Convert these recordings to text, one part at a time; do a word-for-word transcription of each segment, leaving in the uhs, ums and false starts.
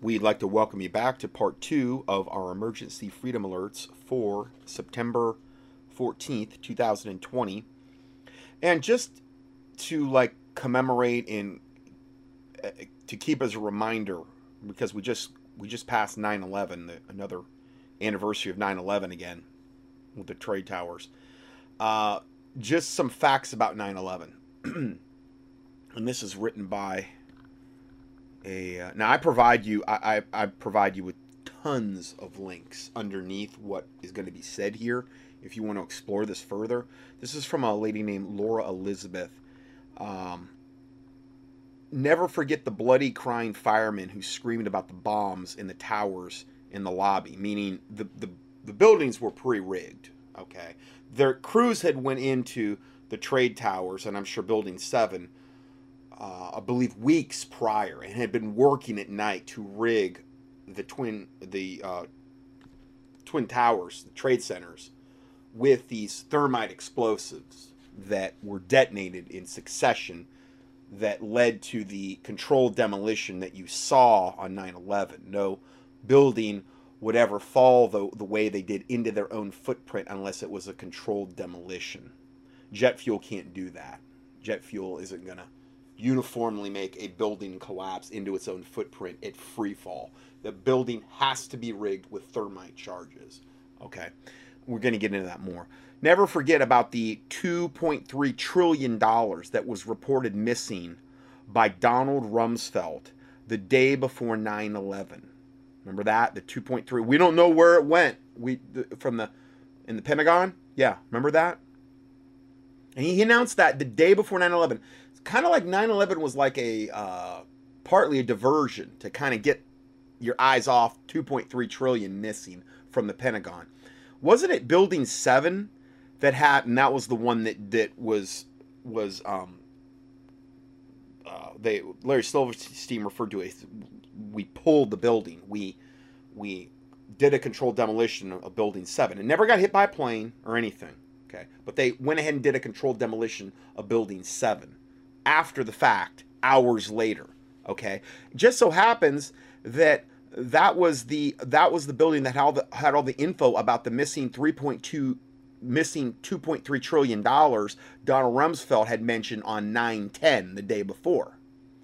We'd like to welcome you back to part two of our emergency freedom alerts for September fourteenth, two thousand twenty. And just to like commemorate and uh, to keep as a reminder, because we just we just passed nine eleven, the, another anniversary of nine eleven again with the trade towers. Uh, just some facts about nine eleven. And this is written by a uh, now I provide you I, I I provide you with tons of links underneath what is going to be said here if you want to explore this further. This is from a lady named Laura Elizabeth. Um, never forget the bloody crying firemen who screamed about the bombs in the towers in the lobby, meaning the the, the buildings were pre-rigged. Okay, their crews had went into the trade towers and I'm sure building seven. Uh, I believe weeks prior, and had been working at night to rig the twin the uh, twin towers, the trade centers, with these thermite explosives that were detonated in succession that led to the controlled demolition that you saw on nine eleven. No building would ever fall the, the way they did into their own footprint unless it was a controlled demolition. Jet fuel can't do that. Jet fuel isn't going to uniformly make a building collapse into its own footprint at free fall. The building has to be rigged with thermite charges. Okay, we're going to get into that more. Never forget about the two point three trillion dollars that was reported missing by Donald Rumsfeld the day before nine eleven. Remember that? The two point three. We don't know where it went. We from the in the Pentagon? Yeah, remember that? And he announced that the day before nine eleven. Kind of like nine eleven was like a uh, partly a diversion to kind of get your eyes off two point three trillion missing from the Pentagon. Wasn't it Building Seven that had, and that was the one that that was was um, uh, they Larry Silverstein referred to it as, we pulled the building, we we did a controlled demolition of Building Seven. It never got hit by a plane or anything, okay? But they went ahead and did a controlled demolition of Building Seven. After the fact, hours later, okay. Just so happens that that was the that was the building that had all the, had all the info about the missing three point two missing two point three trillion dollars Donald Rumsfeld had mentioned on nine ten the day before.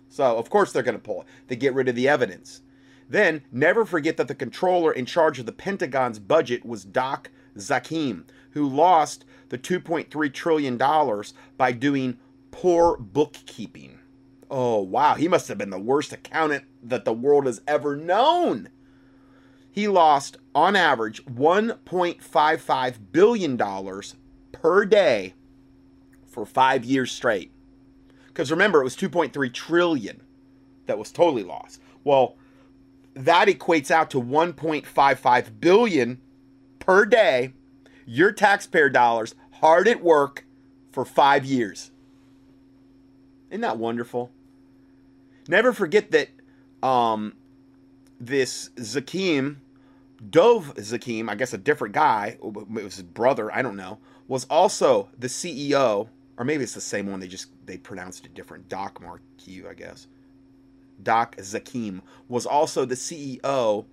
So of course they're going to pull it. They get rid of the evidence. Then never forget that the controller in charge of the Pentagon's budget was Dove Zakim, who lost the two point three trillion dollars by doing poor bookkeeping. Oh, wow. He must have been the worst accountant that the world has ever known. He lost, on average, one point five five billion dollars per day for five years straight. Because remember, it was two point three trillion dollars that was totally lost. Well, that equates out to one point five five billion dollars per day, your taxpayer dollars, hard at work for five years. Isn't that wonderful? Never forget that um, this Zakim, Dove Zakim, I guess a different guy, it was his brother, I don't know, was also the C E O, or maybe it's the same one, they just, they pronounced it different, Doc Marquis, I guess. Dove Zakim was also the C E O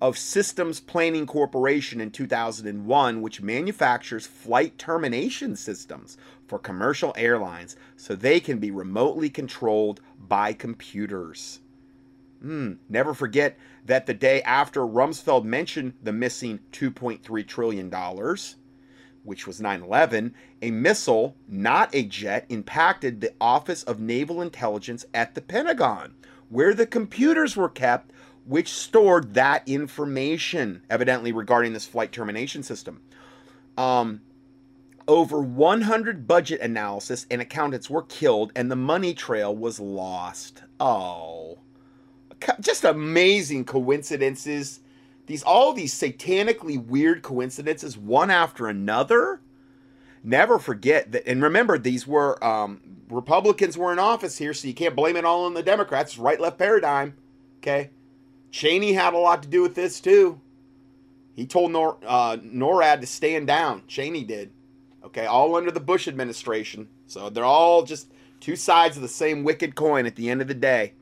of Systems Planning Corporation in two thousand one, which manufactures flight termination systems for commercial airlines so they can be remotely controlled by computers. Mm, never forget that the day after Rumsfeld mentioned the missing two point three trillion dollars, which was nine eleven, a missile, not a jet, impacted the Office of Naval Intelligence at the Pentagon, where the computers were kept which stored that information, evidently regarding this flight termination system. Um, over one hundred budget analysis and accountants were killed, and the money trail was lost. Oh, just amazing coincidences. These, all these satanically weird coincidences, one after another. Never forget that, and remember, these were, um, Republicans were in office here, so you can't blame it all on the Democrats, right-left paradigm, okay? Cheney had a lot to do with this, too. He told Nor, uh, NORAD to stand down. Cheney did. Okay, all under the Bush administration. So they're all just two sides of the same wicked coin at the end of the day.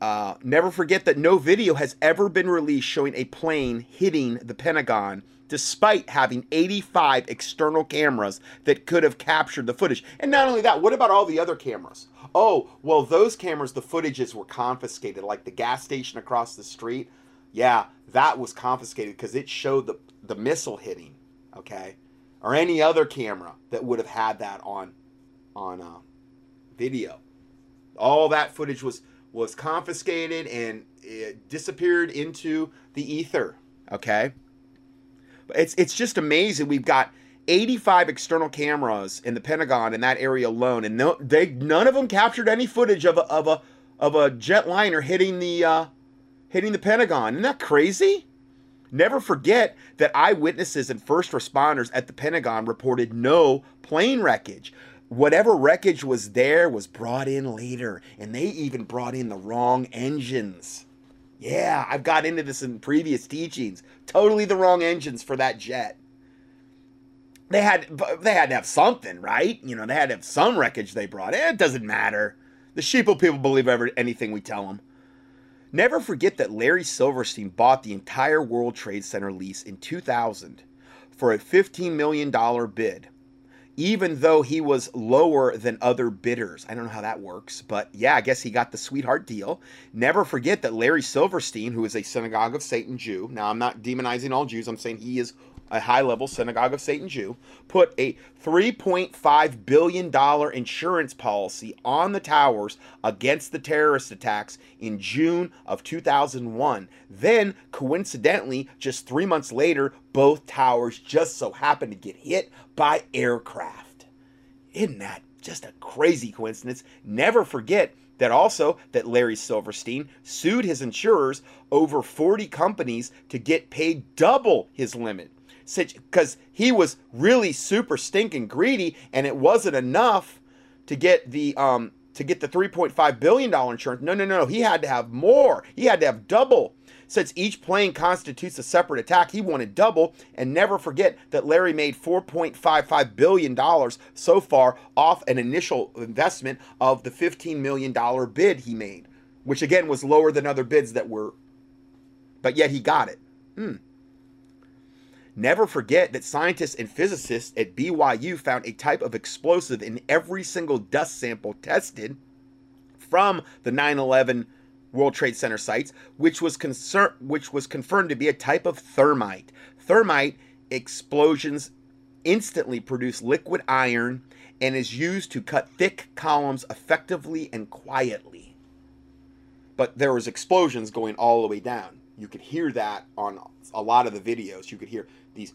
Uh, never forget that no video has ever been released showing a plane hitting the Pentagon, despite having eighty-five external cameras that could have captured the footage. And not only that, what about all the other cameras? Oh, well, those cameras, the footages were confiscated, like the gas station across the street. Yeah, that was confiscated because it showed the, the missile hitting, okay? Or any other camera that would have had that on, on uh, video. All that footage was, was confiscated and it disappeared into the ether, okay? It's, it's just amazing. We've got eighty-five external cameras in the Pentagon in that area alone, and no, they none of them captured any footage of a of a of a jetliner hitting the uh, hitting the Pentagon. Isn't that crazy? Never forget that eyewitnesses and first responders at the Pentagon reported no plane wreckage. Whatever wreckage was there was brought in later, and they even brought in the wrong engines. Yeah, I've got into this in previous teachings. Totally the wrong engines for that jet. They had they had to have something, right? You know, they had to have some wreckage they brought. Eh, it doesn't matter. The sheeple people believe ever anything we tell them. Never forget that Larry Silverstein bought the entire World Trade Center lease in two thousand for a fifteen million dollars bid, even though he was lower than other bidders. I don't know how that works, but yeah, I guess he got the sweetheart deal. Never forget that Larry Silverstein, who is a Synagogue of Satan Jew, now I'm not demonizing all Jews, I'm saying he is a high-level Synagogue of Satan Jew, put a three point five billion dollars insurance policy on the towers against the terrorist attacks in June of two thousand one. Then, coincidentally, just three months later, both towers just so happened to get hit by aircraft. Isn't that just a crazy coincidence? Never forget that also that Larry Silverstein sued his insurers over forty companies to get paid double his limit, because he was really super stinking greedy, and it wasn't enough to get the um to get the three point five billion dollars insurance. No, no, no, he had to have more. He had to have double. Since each plane constitutes a separate attack, he wanted double. And never forget that Larry made four point five five billion dollars so far off an initial investment of the fifteen million dollars bid he made, which again was lower than other bids that were, but yet he got it. Hmm. Never forget that scientists and physicists at B Y U found a type of explosive in every single dust sample tested from the nine eleven World Trade Center sites, which was, concern, which was confirmed to be a type of thermite. Thermite explosions instantly produce liquid iron and is used to cut thick columns effectively and quietly. But there was explosions going all the way down. You could hear that on a lot of the videos. You could hear these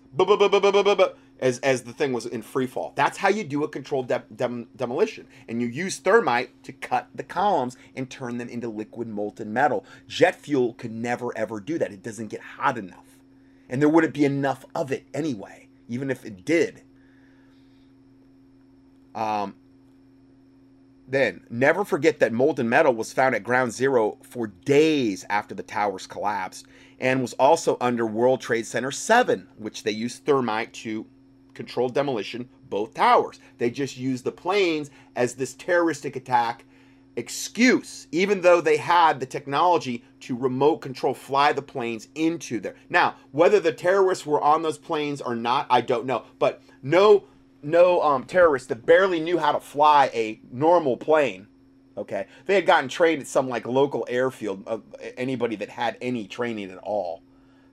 as as the thing was in free fall. That's how you do a controlled de dem demolition. And you use thermite to cut the columns and turn them into liquid molten metal. Jet fuel could never, ever do that. It doesn't get hot enough. And there wouldn't be enough of it anyway, even if it did. Um, Then, never forget that molten metal was found at ground zero for days after the towers collapsed, and was also under World Trade Center seven, which they used thermite to control demolition both towers. They just used the planes as this terroristic attack excuse, even though they had the technology to remote control, fly the planes into there. Now, whether the terrorists were on those planes or not, I don't know, but no... no um, terrorists that barely knew how to fly a normal plane, okay? They had gotten trained at some, like, local airfield, uh, anybody that had any training at all.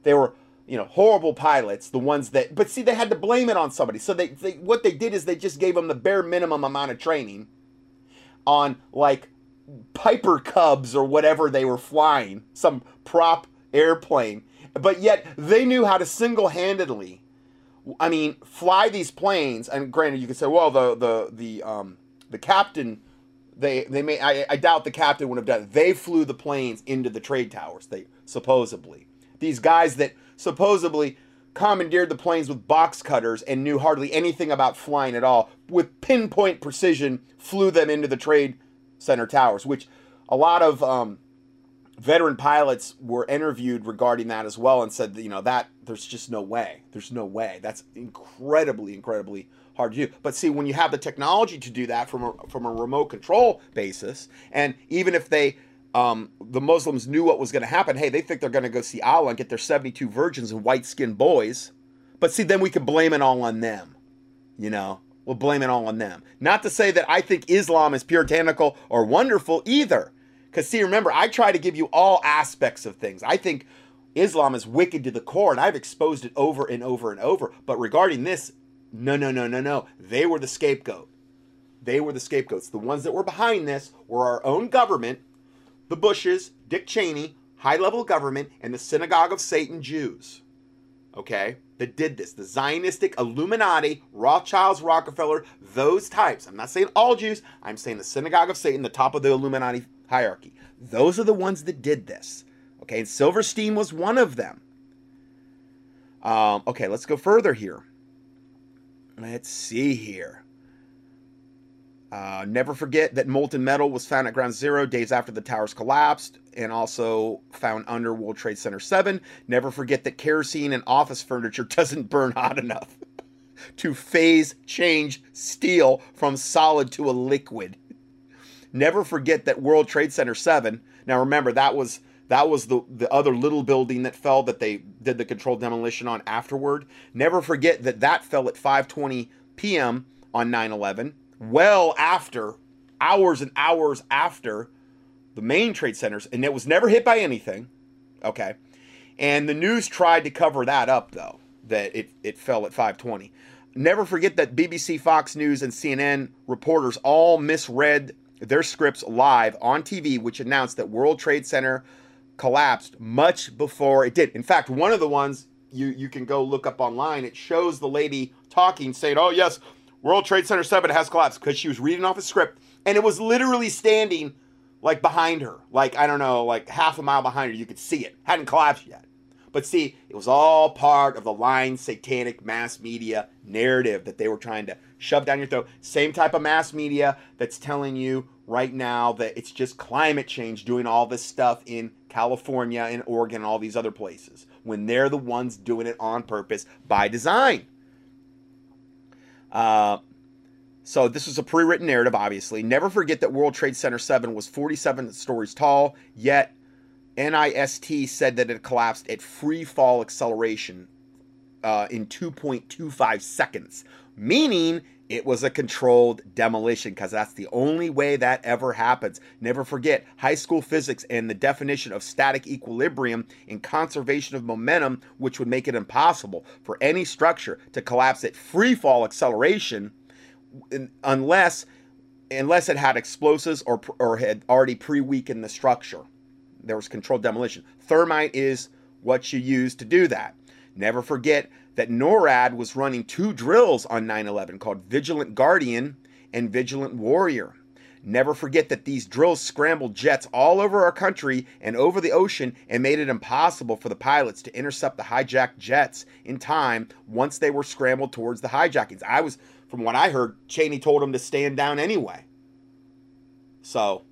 They were, you know, horrible pilots, the ones that... But, see, they had to blame it on somebody. So they, they what they did is they just gave them the bare minimum amount of training on, like, Piper Cubs or whatever they were flying, some prop airplane. But yet they knew how to single-handedly... I mean, fly these planes, and granted, you could say, well, the the the um the captain, they they may, I, I doubt the captain would have done it. They flew the planes into the trade towers. They supposedly, these guys that supposedly commandeered the planes with box cutters and knew hardly anything about flying at all, with pinpoint precision, flew them into the trade center towers. Which a lot of um, veteran pilots were interviewed regarding that as well, and said, you know, that there's just no way. There's no way. That's incredibly, incredibly hard to do. But see, when you have the technology to do that from a, from a remote control basis, and even if they um, the Muslims knew what was going to happen. Hey, they think they're going to go see Allah and get their seventy-two virgins and white-skinned boys. But see, then we can blame it all on them, you know. We'll blame it all on them. Not to say that I think Islam is puritanical or wonderful either. Because see, remember, I try to give you all aspects of things. I think Islam is wicked to the core, and I've exposed it over and over and over. But regarding this, no, no, no, no, no. They were the scapegoat. They were the scapegoats. The ones that were behind this were our own government, the Bushes, Dick Cheney, high-level government, and the Synagogue of Satan Jews. Okay? That did this. The Zionistic Illuminati, Rothschilds, Rockefeller, those types. I'm not saying all Jews. I'm saying the Synagogue of Satan, the top of the Illuminati hierarchy. Those are the ones that did this. Okay, and Silverstein was one of them. Um, okay, let's go further here. Let's see here. Uh, never forget that molten metal was found at Ground Zero days after the towers collapsed, and also found under World Trade Center seven. Never forget that kerosene and office furniture doesn't burn hot enough to phase change steel from solid to a liquid. Never forget that World Trade Center seven. Now remember, that was that was the, the other little building that fell that they did the controlled demolition on afterward. Never forget that that fell at five twenty p m on nine eleven. Well after, hours and hours after the main trade centers, and it was never hit by anything, okay? And the news tried to cover that up, though, that it, it fell at five twenty. Never forget that B B C, Fox News, and C N N reporters all misread their scripts live on T V, which announced that World Trade Center collapsed much before it did. In fact, one of the ones you, you can go look up online, it shows the lady talking, saying, oh, yes, World Trade Center seven has collapsed, because she was reading off a script, and it was literally standing, like, behind her. Like, I don't know, like, half a mile behind her. You could see it. Hadn't collapsed yet. But see, it was all part of the lying, satanic mass media narrative that they were trying to shove down your throat. Same type of mass media that's telling you right now that it's just climate change doing all this stuff in California and Oregon and all these other places, when they're the ones doing it on purpose by design. Uh, so this was a pre-written narrative, obviously. Never forget that World Trade Center seven was forty-seven stories tall, yet NIST said that it collapsed at free fall acceleration uh, in two point two five seconds, meaning it was a controlled demolition, because that's the only way that ever happens. Never forget high school physics and the definition of static equilibrium and conservation of momentum, which would make it impossible for any structure to collapse at free fall acceleration unless unless it had explosives or, or had already pre-weakened the structure. There was controlled demolition. Thermite is what you use to do that. Never forget that NORAD was running two drills on nine eleven called Vigilant Guardian and Vigilant Warrior. Never forget that these drills scrambled jets all over our country and over the ocean and made it impossible for the pilots to intercept the hijacked jets in time once they were scrambled towards the hijackings. I was, from what I heard, Cheney told them to stand down anyway. So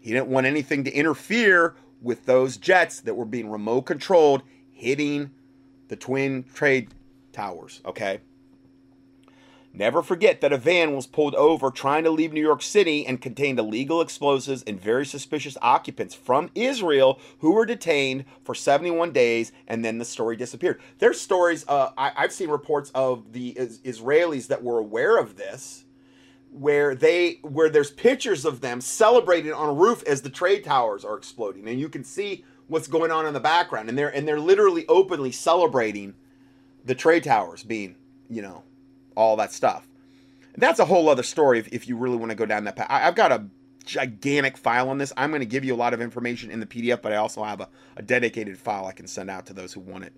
he didn't want anything to interfere with those jets that were being remote controlled, hitting the twin trade towers, okay? Never forget that a van was pulled over trying to leave New York City and contained illegal explosives and very suspicious occupants from Israel who were detained for seventy-one days, and then the story disappeared. There's stories, uh, I, I've seen reports of the is, Israelis that were aware of this, where they where there's pictures of them celebrating on a roof as the trade towers are exploding, and you can see what's going on in the background, and they're and they're literally openly celebrating the trade towers being, you know, all that stuff. And that's a whole other story if, if you really want to go down that path. I, I've got a gigantic file on this. I'm going to give you a lot of information in the P D F, but I also have a, a dedicated file I can send out to those who want it.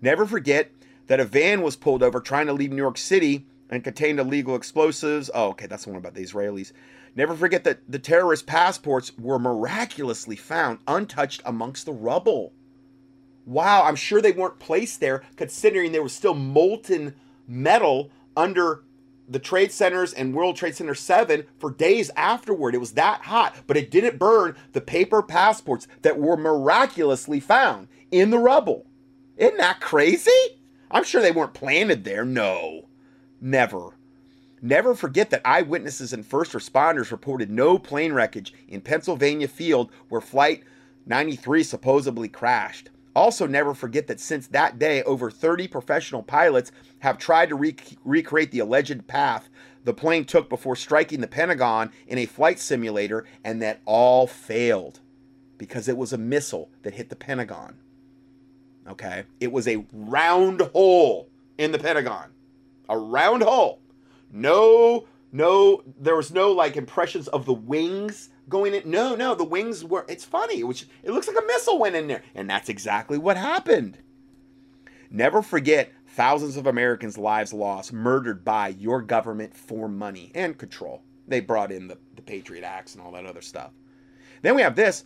Never forget that a van was pulled over trying to leave New York City and contained illegal explosives. Oh, okay, that's the one about the Israelis. Never forget that the terrorist passports were miraculously found untouched amongst the rubble. Wow, I'm sure they weren't placed there, considering there was still molten metal under the trade centers and World Trade Center seven for days afterward. It was that hot, but it didn't burn the paper passports that were miraculously found in the rubble. Isn't that crazy? I'm sure they weren't planted there. No, never. Never forget that eyewitnesses and first responders reported no plane wreckage in Pennsylvania Field where Flight ninety-three supposedly crashed. Also, never forget that since that day, over thirty professional pilots have tried to rec- recreate the alleged path the plane took before striking the Pentagon in a flight simulator, and that all failed because it was a missile that hit the Pentagon. Okay? It was a round hole in the Pentagon. A round hole. No, no, there was no, like, impressions of the wings going in. No, no, the wings were, it's funny. It, was, it looks like a missile went in there. And that's exactly what happened. Never forget thousands of Americans' lives lost, murdered by your government for money and control. They brought in the, the Patriot Acts and all that other stuff. Then we have this.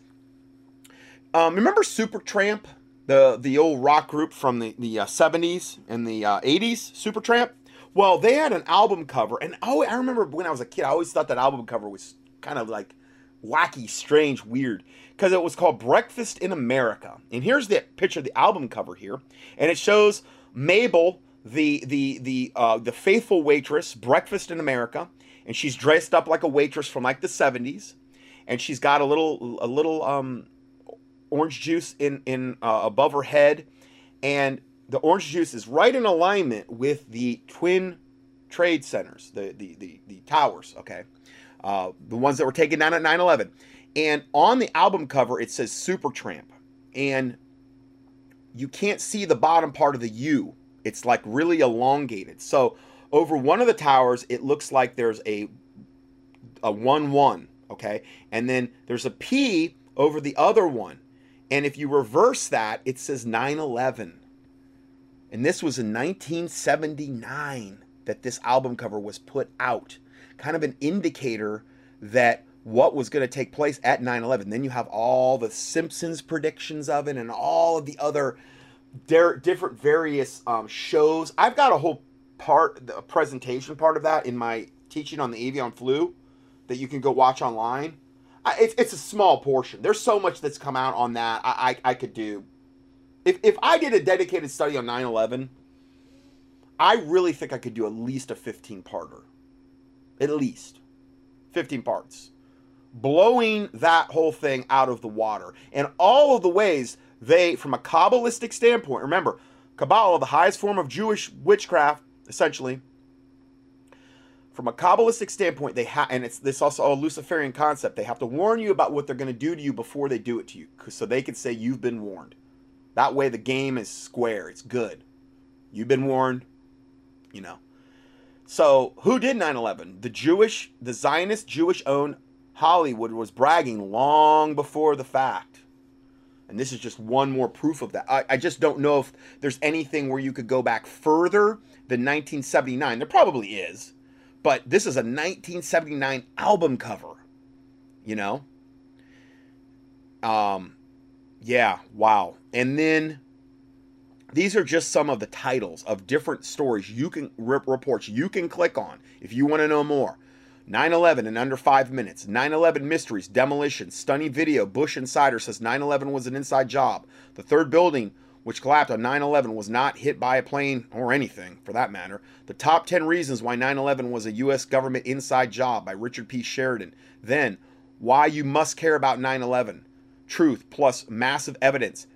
Um, remember Supertramp, the, the old rock group from the, the uh, seventies and the uh, eighties, Supertramp? Well, they had an album cover, and I, always, I remember when I was a kid, I always thought that album cover was kind of like wacky, strange, weird, because it was called Breakfast in America. And here's the picture of the album cover here, and it shows Mabel, the the the uh, the faithful waitress, Breakfast in America, and she's dressed up like a waitress from like the seventies, and she's got a little a little um, orange juice in in uh, above her head, and the orange juice is right in alignment with the twin trade centers, the the the, the towers, okay, uh, the ones that were taken down at nine eleven. And on the album cover, it says Supertramp, and you can't see the bottom part of the U. It's like really elongated. So over one of the towers, it looks like there's a a one one, okay, and then there's a P over the other one, and if you reverse that, it says nine eleven. And this was in nineteen seventy-nine that this album cover was put out. Kind of an indicator that what was going to take place at nine eleven. Then you have all the Simpsons predictions of it and all of the other different various um, shows. I've got a whole part, the presentation part of that in my teaching on the avian flu that you can go watch online. I, it's, it's a small portion. There's so much that's come out on that I, I, I could do. If, if I did a dedicated study on nine eleven, I really think I could do at least a fifteen-parter. At least. fifteen parts. Blowing that whole thing out of the water. And all of the ways they, from a Kabbalistic standpoint, remember, Kabbalah, the highest form of Jewish witchcraft, essentially, from a Kabbalistic standpoint, they ha- and it's this also a Luciferian concept, they have to warn you about what they're going to do to you before they do it to you, so they can say you've been warned. That way the game is square. It's good. You've been warned, you know. So who did nine eleven? The Jewish, the Zionist Jewish-owned Hollywood was bragging long before the fact. And this is just one more proof of that. I, I just don't know if there's anything where you could go back further than nineteen seventy-nine. There probably is. But this is a nineteen seventy-nine album cover, you know. Um... Yeah, wow. And then these are just some of the titles of different stories you can rip reports you can click on if you want to know more. nine eleven in under five minutes. nine eleven mysteries, demolition, stunning video. Bush insider says nine eleven was an inside job. The third building, which collapsed on nine eleven, was not hit by a plane or anything, for that matter. The top ten reasons why nine eleven was a U S government inside job by Richard P. Sheridan. Then, why you must care about nine eleven. Truth plus massive evidence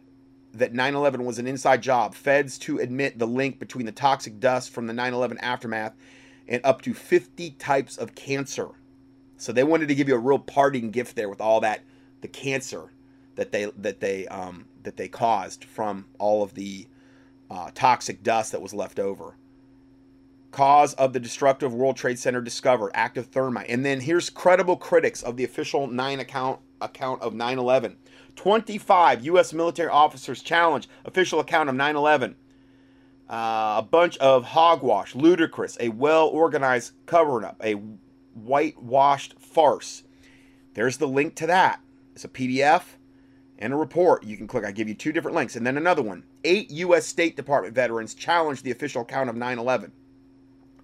that nine eleven was an inside job. Feds to admit the link between the toxic dust from the nine eleven aftermath and up to fifty types of cancer. So they wanted to give you a real parting gift there with all that, the cancer that they that they um, that they caused from all of the uh, toxic dust that was left over. Cause of the destructive World Trade Center discovered, active thermite. And then here's credible critics of the official nine account account of nine eleven. twenty-five U S military officers challenge official account of nine eleven. Uh, a bunch of hogwash, ludicrous, a well-organized covering up, a whitewashed farce. There's the link to that. It's a P D F and a report. You can click. I give you two different links. And then another one. Eight U S State Department veterans challenge the official account of nine eleven.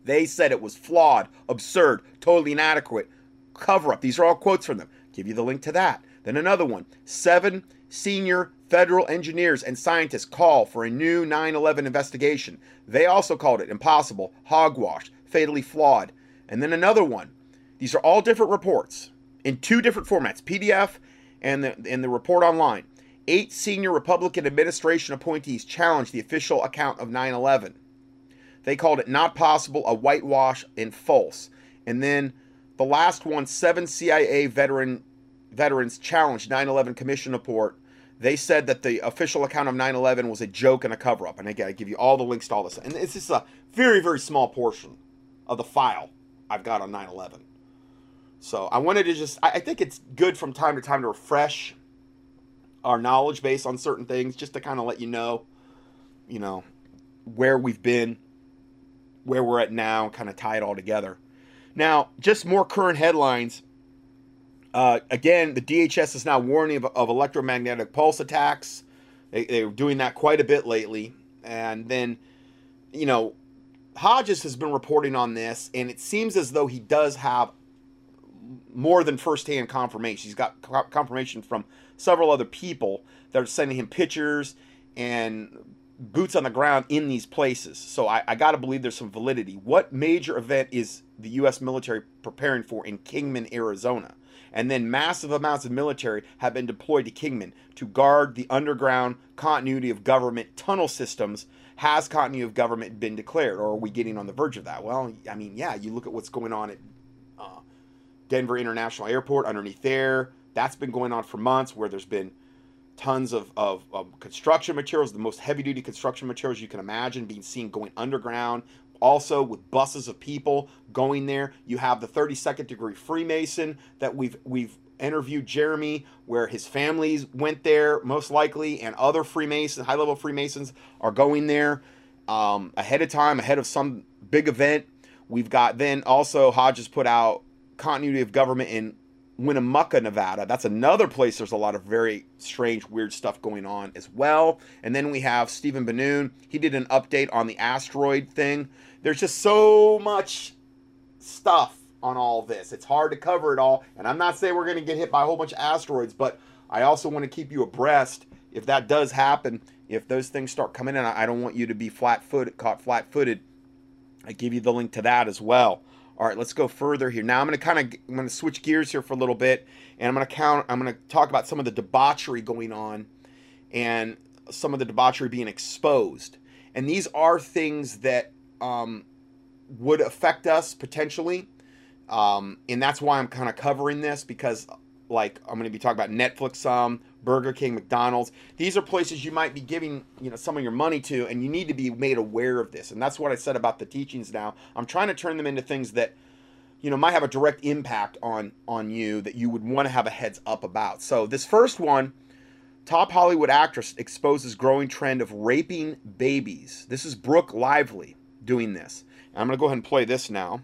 They said it was flawed, absurd, totally inadequate, cover up. These are all quotes from them. Give you the link to that. Then another one. Seven senior federal engineers and scientists call for a new nine eleven investigation. They also called it impossible, hogwash, fatally flawed. and then another one. These are all different reports in two different formats, P D F and the, and the report online. Eight senior Republican administration appointees challenged the official account of nine eleven. They called it not possible, a whitewash, and false. And then the last one, seven C I A veteran veterans challenged nine eleven commission report. They said that the official account of nine eleven was a joke and a cover-up. And again, I give you all the links to all this. And it's just a very, very small portion of the file I've got on nine eleven. So I wanted to just, I think it's good from time to time to refresh our knowledge base on certain things, just to kind of let you know, you know, where we've been, where we're at now, and kind of tie it all together. Now, just more current headlines. Uh, again, the D H S is now warning of, of electromagnetic pulse attacks. They, they're doing that quite a bit lately. And then, you know, Hodges has been reporting on this, and it seems as though he does have more than firsthand confirmation. He's got co- confirmation from several other people that are sending him pictures and boots on the ground in these places. So I, I got to believe there's some validity. What major event is the U S military preparing for in Kingman, Arizona? And then massive amounts of military have been deployed to Kingman to guard the underground continuity of government tunnel systems. Has continuity of government been declared, or are we getting on the verge of that? Well, I mean, yeah, you look at what's going on at uh, Denver International Airport underneath there. That's been going on for months, where there's been tons of, of, of construction materials, the most heavy-duty construction materials you can imagine being seen going underground. Also, with buses of people going there, you have the thirty-second degree Freemason that we've we've interviewed, Jeremy, where his families went there most likely, and other Freemasons, high-level Freemasons, are going there um, ahead of time, ahead of some big event. We've got then also Hodges put out continuity of government in Winnemucca, Nevada. That's another place there's a lot of very strange, weird stuff going on as well. And then we have Stephen Benoon. He did an update on the asteroid thing. There's just so much stuff on all this. It's hard to cover it all. And I'm not saying we're going to get hit by a whole bunch of asteroids, but I also want to keep you abreast if that does happen. If those things start coming in, I don't want you to be flat-footed, caught flat-footed. I give you the link to that as well. All right, let's go further here. Now I'm going to kind of I'm going to switch gears here for a little bit, and I'm going to count. I'm going to talk about some of the debauchery going on, and some of the debauchery being exposed. And these are things that um, would affect us potentially, um, and that's why I'm kind of covering this, because, like, I'm going to be talking about Netflix, some um, Burger King, McDonald's. These are places you might be giving, you know, some of your money to, and you need to be made aware of this. And that's what I said about the teachings now. I'm trying to turn them into things that, you know, might have a direct impact on, on you, that you would want to have a heads up about. So this first one, top Hollywood actress exposes growing trend of raping babies. This is Brooke Lively doing this. And I'm going to go ahead and play this now.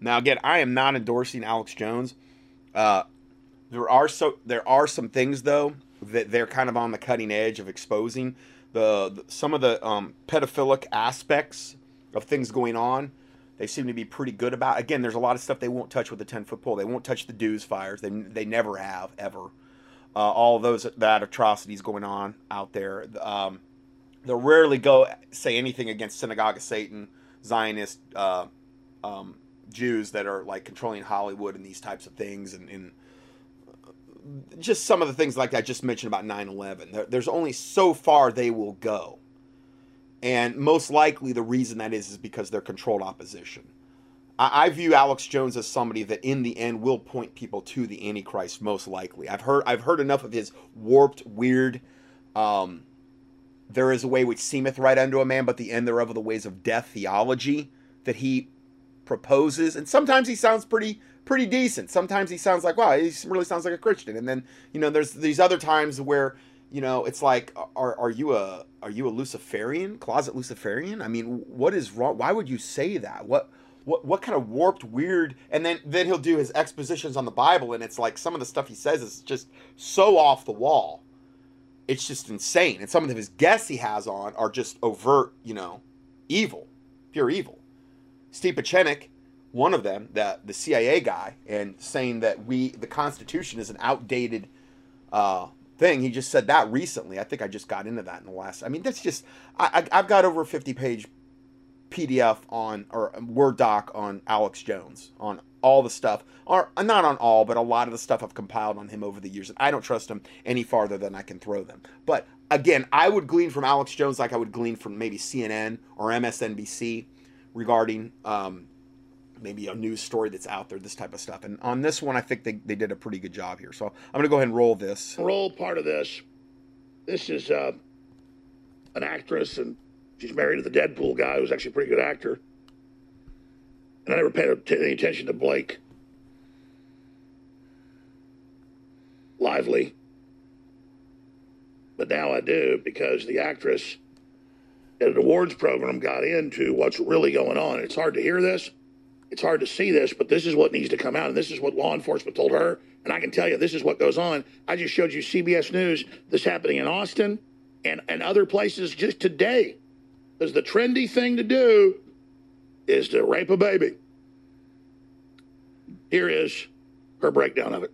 Now, again, I am not endorsing Alex Jones. Uh, There are so there are some things, though, that they're kind of on the cutting edge of exposing, the, the some of the um, pedophilic aspects of things going on. They seem to be pretty good about. Again, there's a lot of stuff they won't touch with a ten foot pole. They won't touch the dues fires. They they never have ever. Uh, all those that atrocities going on out there. Um, they'll rarely go say anything against Synagogue of Satan, Zionist uh, um, Jews that are like controlling Hollywood and these types of things, and. and just some of the things like I just mentioned about nine eleven. There's only so far they will go. And most likely the reason that is is because they're controlled opposition. I, I view Alex Jones as somebody that in the end will point people to the Antichrist, most likely. I've heard I've heard enough of his warped, weird, um, there is a way which seemeth right unto a man, but the end thereof are the ways of death theology that he proposes. And sometimes he sounds pretty... pretty decent. Sometimes he sounds like, wow, he really sounds like a Christian. And then, you know, there's these other times where, you know, it's like, are are you a are you a Luciferian, closet Luciferian? I mean, what is wrong? Why would you say that? What what what kind of warped, weird? And then then he'll do his expositions on the Bible, and it's like some of the stuff he says is just so off the wall. It's just insane. And some of his guests he has on are just overt, you know, evil, pure evil. Steve Pachenik, one of them, the, the C I A guy, and saying that we the Constitution is an outdated uh, thing. He just said that recently. I think I just got into that in the last... I mean, that's just... I, I, I've got over a fifty-page P D F on, or Word doc on Alex Jones, on all the stuff, or not on all, but a lot of the stuff I've compiled on him over the years. And I don't trust him any farther than I can throw them. But again, I would glean from Alex Jones like I would glean from maybe C N N or M S N B C regarding um, maybe a news story that's out there, this type of stuff. And on this one, I think they, they did a pretty good job here. So I'm going to go ahead and roll this. Roll part of this. This is uh, an actress, and she's married to the Deadpool guy, who's actually a pretty good actor. And I never paid any attention to Blake Lively. But now I do, because the actress at an awards program got into what's really going on. It's hard to hear this. It's hard to see this, but this is what needs to come out. And this is what law enforcement told her. And I can tell you, this is what goes on. I just showed you C B S News, this happening in Austin and, and other places just today. Because the trendy thing to do is to rape a baby. Here is her breakdown of it.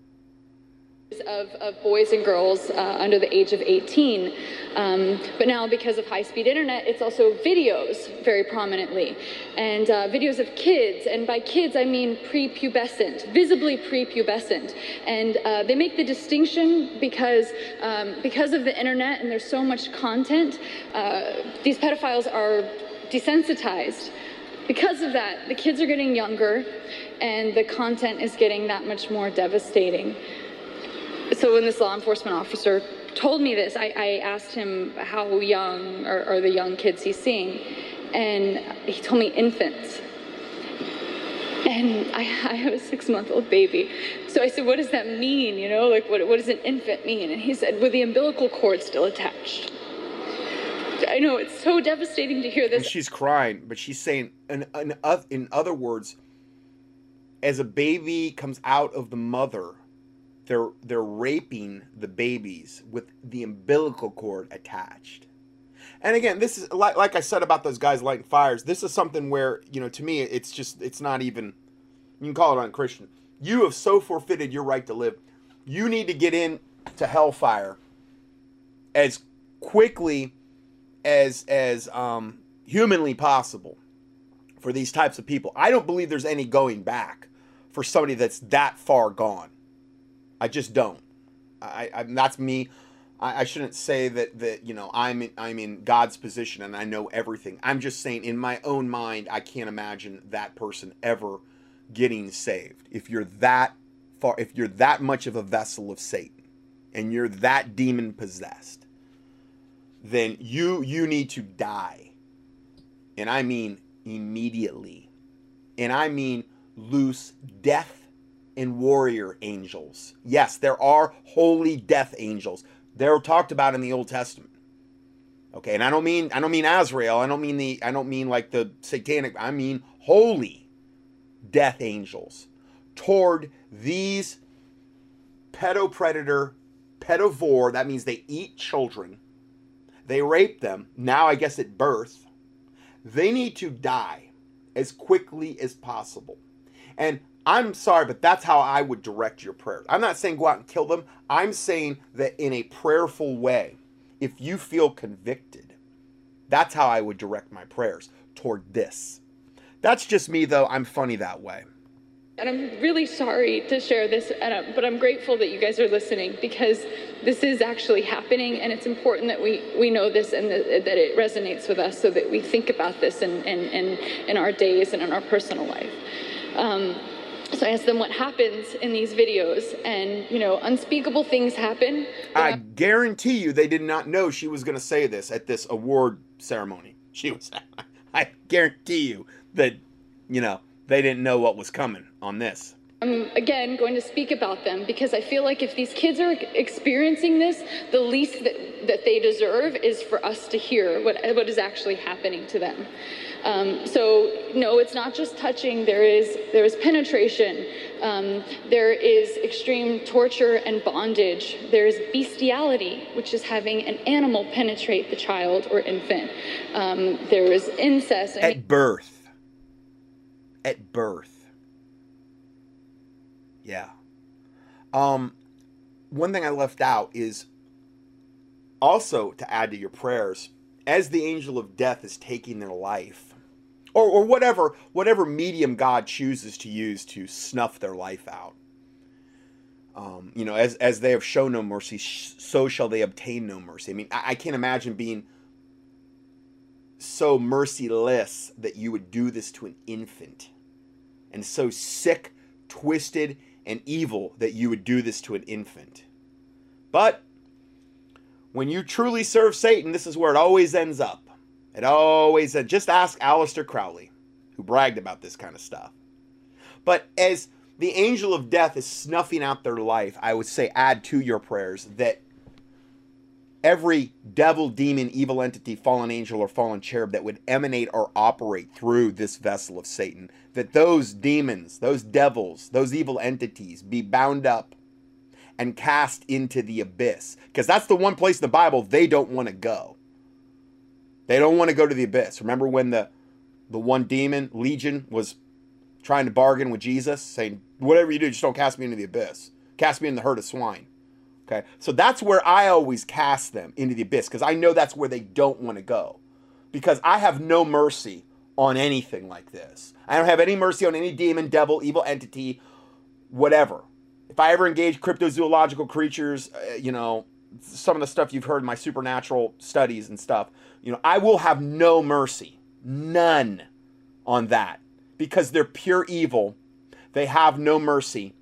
Of, of boys and girls uh, under the age of eighteen. Um, but now, because of high-speed internet, it's also videos very prominently. And uh, videos of kids, and by kids I mean prepubescent, visibly prepubescent. And uh, they make the distinction because, um, because of the internet and there's so much content, uh, these pedophiles are desensitized. Because of that, the kids are getting younger and the content is getting that much more devastating. So when this law enforcement officer told me this, I, I asked him how young are, are the young kids he's seeing, and he told me infants. And I, I have a six-month-old baby. So I said, what does that mean? You know, like, what, what does an infant mean? And he said, with the umbilical cord still attached. I know, it's so devastating to hear this. And she's crying, but she's saying, in, in, in other words, as a baby comes out of the mother, They're, they're raping the babies with the umbilical cord attached. And again, this is, like, like I said about those guys lighting fires, this is something where, you know, to me, it's just, it's not even, you can call it unchristian. You have so forfeited your right to live. You need to get in to hellfire as quickly as, as um, humanly possible for these types of people. I don't believe there's any going back for somebody that's that far gone. I just don't. I, I that's me. I, I shouldn't say that that you know I'm in, I'm in God's position and I know everything. I'm just saying in my own mind I can't imagine that person ever getting saved. If you're that far, if you're that much of a vessel of Satan, and you're that demon possessed, then you you need to die, and I mean immediately, and I mean loose death. And warrior angels. Yes, there are holy death angels. They're talked about in the Old Testament. Okay, and I don't mean I don't mean Azrael. I don't mean the I don't mean like the satanic. I mean holy death angels toward these pedo predator, pedovore. That means they eat children. They rape them. Now I guess at birth, they need to die as quickly as possible. And I'm sorry, but that's how I would direct your prayers. I'm not saying go out and kill them. I'm saying that in a prayerful way, if you feel convicted, that's how I would direct my prayers toward this. That's just me, though. I'm funny that way. And I'm really sorry to share this, but I'm grateful that you guys are listening, because this is actually happening, and it's important that we, we know this and that, that it resonates with us so that we think about this in, in, in, in our days and in our personal life. Um, So I asked them what happens in these videos, and, you know, unspeakable things happen. I guarantee you they did not know she was going to say this at this award ceremony. She was, I guarantee you that, you know, they didn't know what was coming on this. I'm, again, going to speak about them because I feel like if these kids are experiencing this, the least that, that they deserve is for us to hear what, what is actually happening to them. Um, so, no, it's not just touching. There is, there is penetration. Um, there is extreme torture and bondage. There is bestiality, which is having an animal penetrate the child or infant. Um, there is incest. I mean, at birth. At birth. Yeah. Um, one thing I left out is also to add to your prayers, as the angel of death is taking their life, or, or whatever, whatever medium God chooses to use to snuff their life out. Um, you know, as, as they have shown no mercy, sh so shall they obtain no mercy. I mean, I, I can't imagine being so merciless that you would do this to an infant, and so sick, twisted, and evil that you would do this to an infant. But when you truly serve Satan, this is where it always ends up. It always ends. Just ask Aleister Crowley, who bragged about this kind of stuff. But as the angel of death is snuffing out their life, I would say add to your prayers that every devil, demon, evil entity, fallen angel, or fallen cherub that would emanate or operate through this vessel of Satan, that those demons, those devils, those evil entities be bound up and cast into the abyss. Because that's the one place in the Bible they don't want to go. They don't want to go to the abyss. Remember when the, the one demon, Legion, was trying to bargain with Jesus, saying, whatever you do, just don't cast me into the abyss. Cast me in the herd of swine. Okay, so that's where I always cast them, into the abyss, because I know that's where they don't want to go. Because I have no mercy on anything like this. I don't have any mercy on any demon, devil, evil entity, whatever. If I ever engage cryptozoological creatures, uh, you know, some of the stuff you've heard in my supernatural studies and stuff, you know, I will have no mercy, none on that, because they're pure evil. They have no mercy,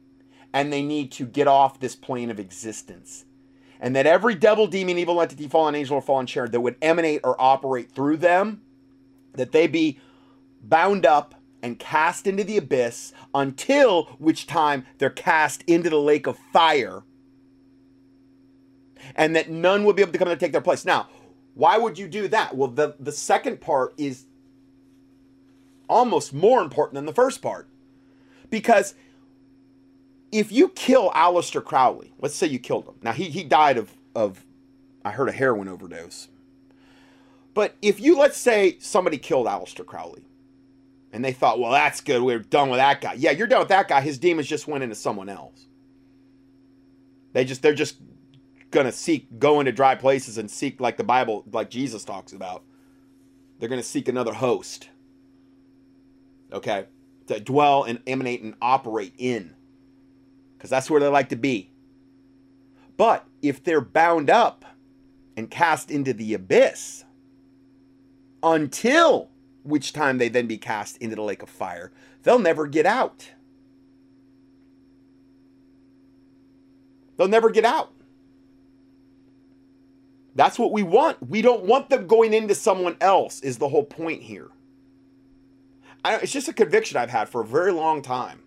and they need to get off this plane of existence. And that every devil, demon, evil entity, fallen angel, or fallen cherub that would emanate or operate through them, that they be bound up and cast into the abyss, until which time they're cast into the lake of fire, and that none will be able to come and take their place. Now, why would you do that? Well, the, the second part is almost more important than the first part, because if you kill Aleister Crowley, let's say you killed him. Now, he, he died of, of, I heard, a heroin overdose. But if you, let's say, somebody killed Aleister Crowley, and they thought, well, that's good, we're done with that guy. Yeah, you're done with that guy. His demons just went into someone else. They just, they're just going to seek, go into dry places and seek, like the Bible, like Jesus talks about. They're going to seek another host, okay, to dwell and emanate and operate in. Because that's where they like to be. But if they're bound up and cast into the abyss, until which time they then be cast into the lake of fire, they'll never get out. They'll never get out. That's what we want. We don't want them going into someone else, is the whole point here. I, it's just a conviction I've had for a very long time.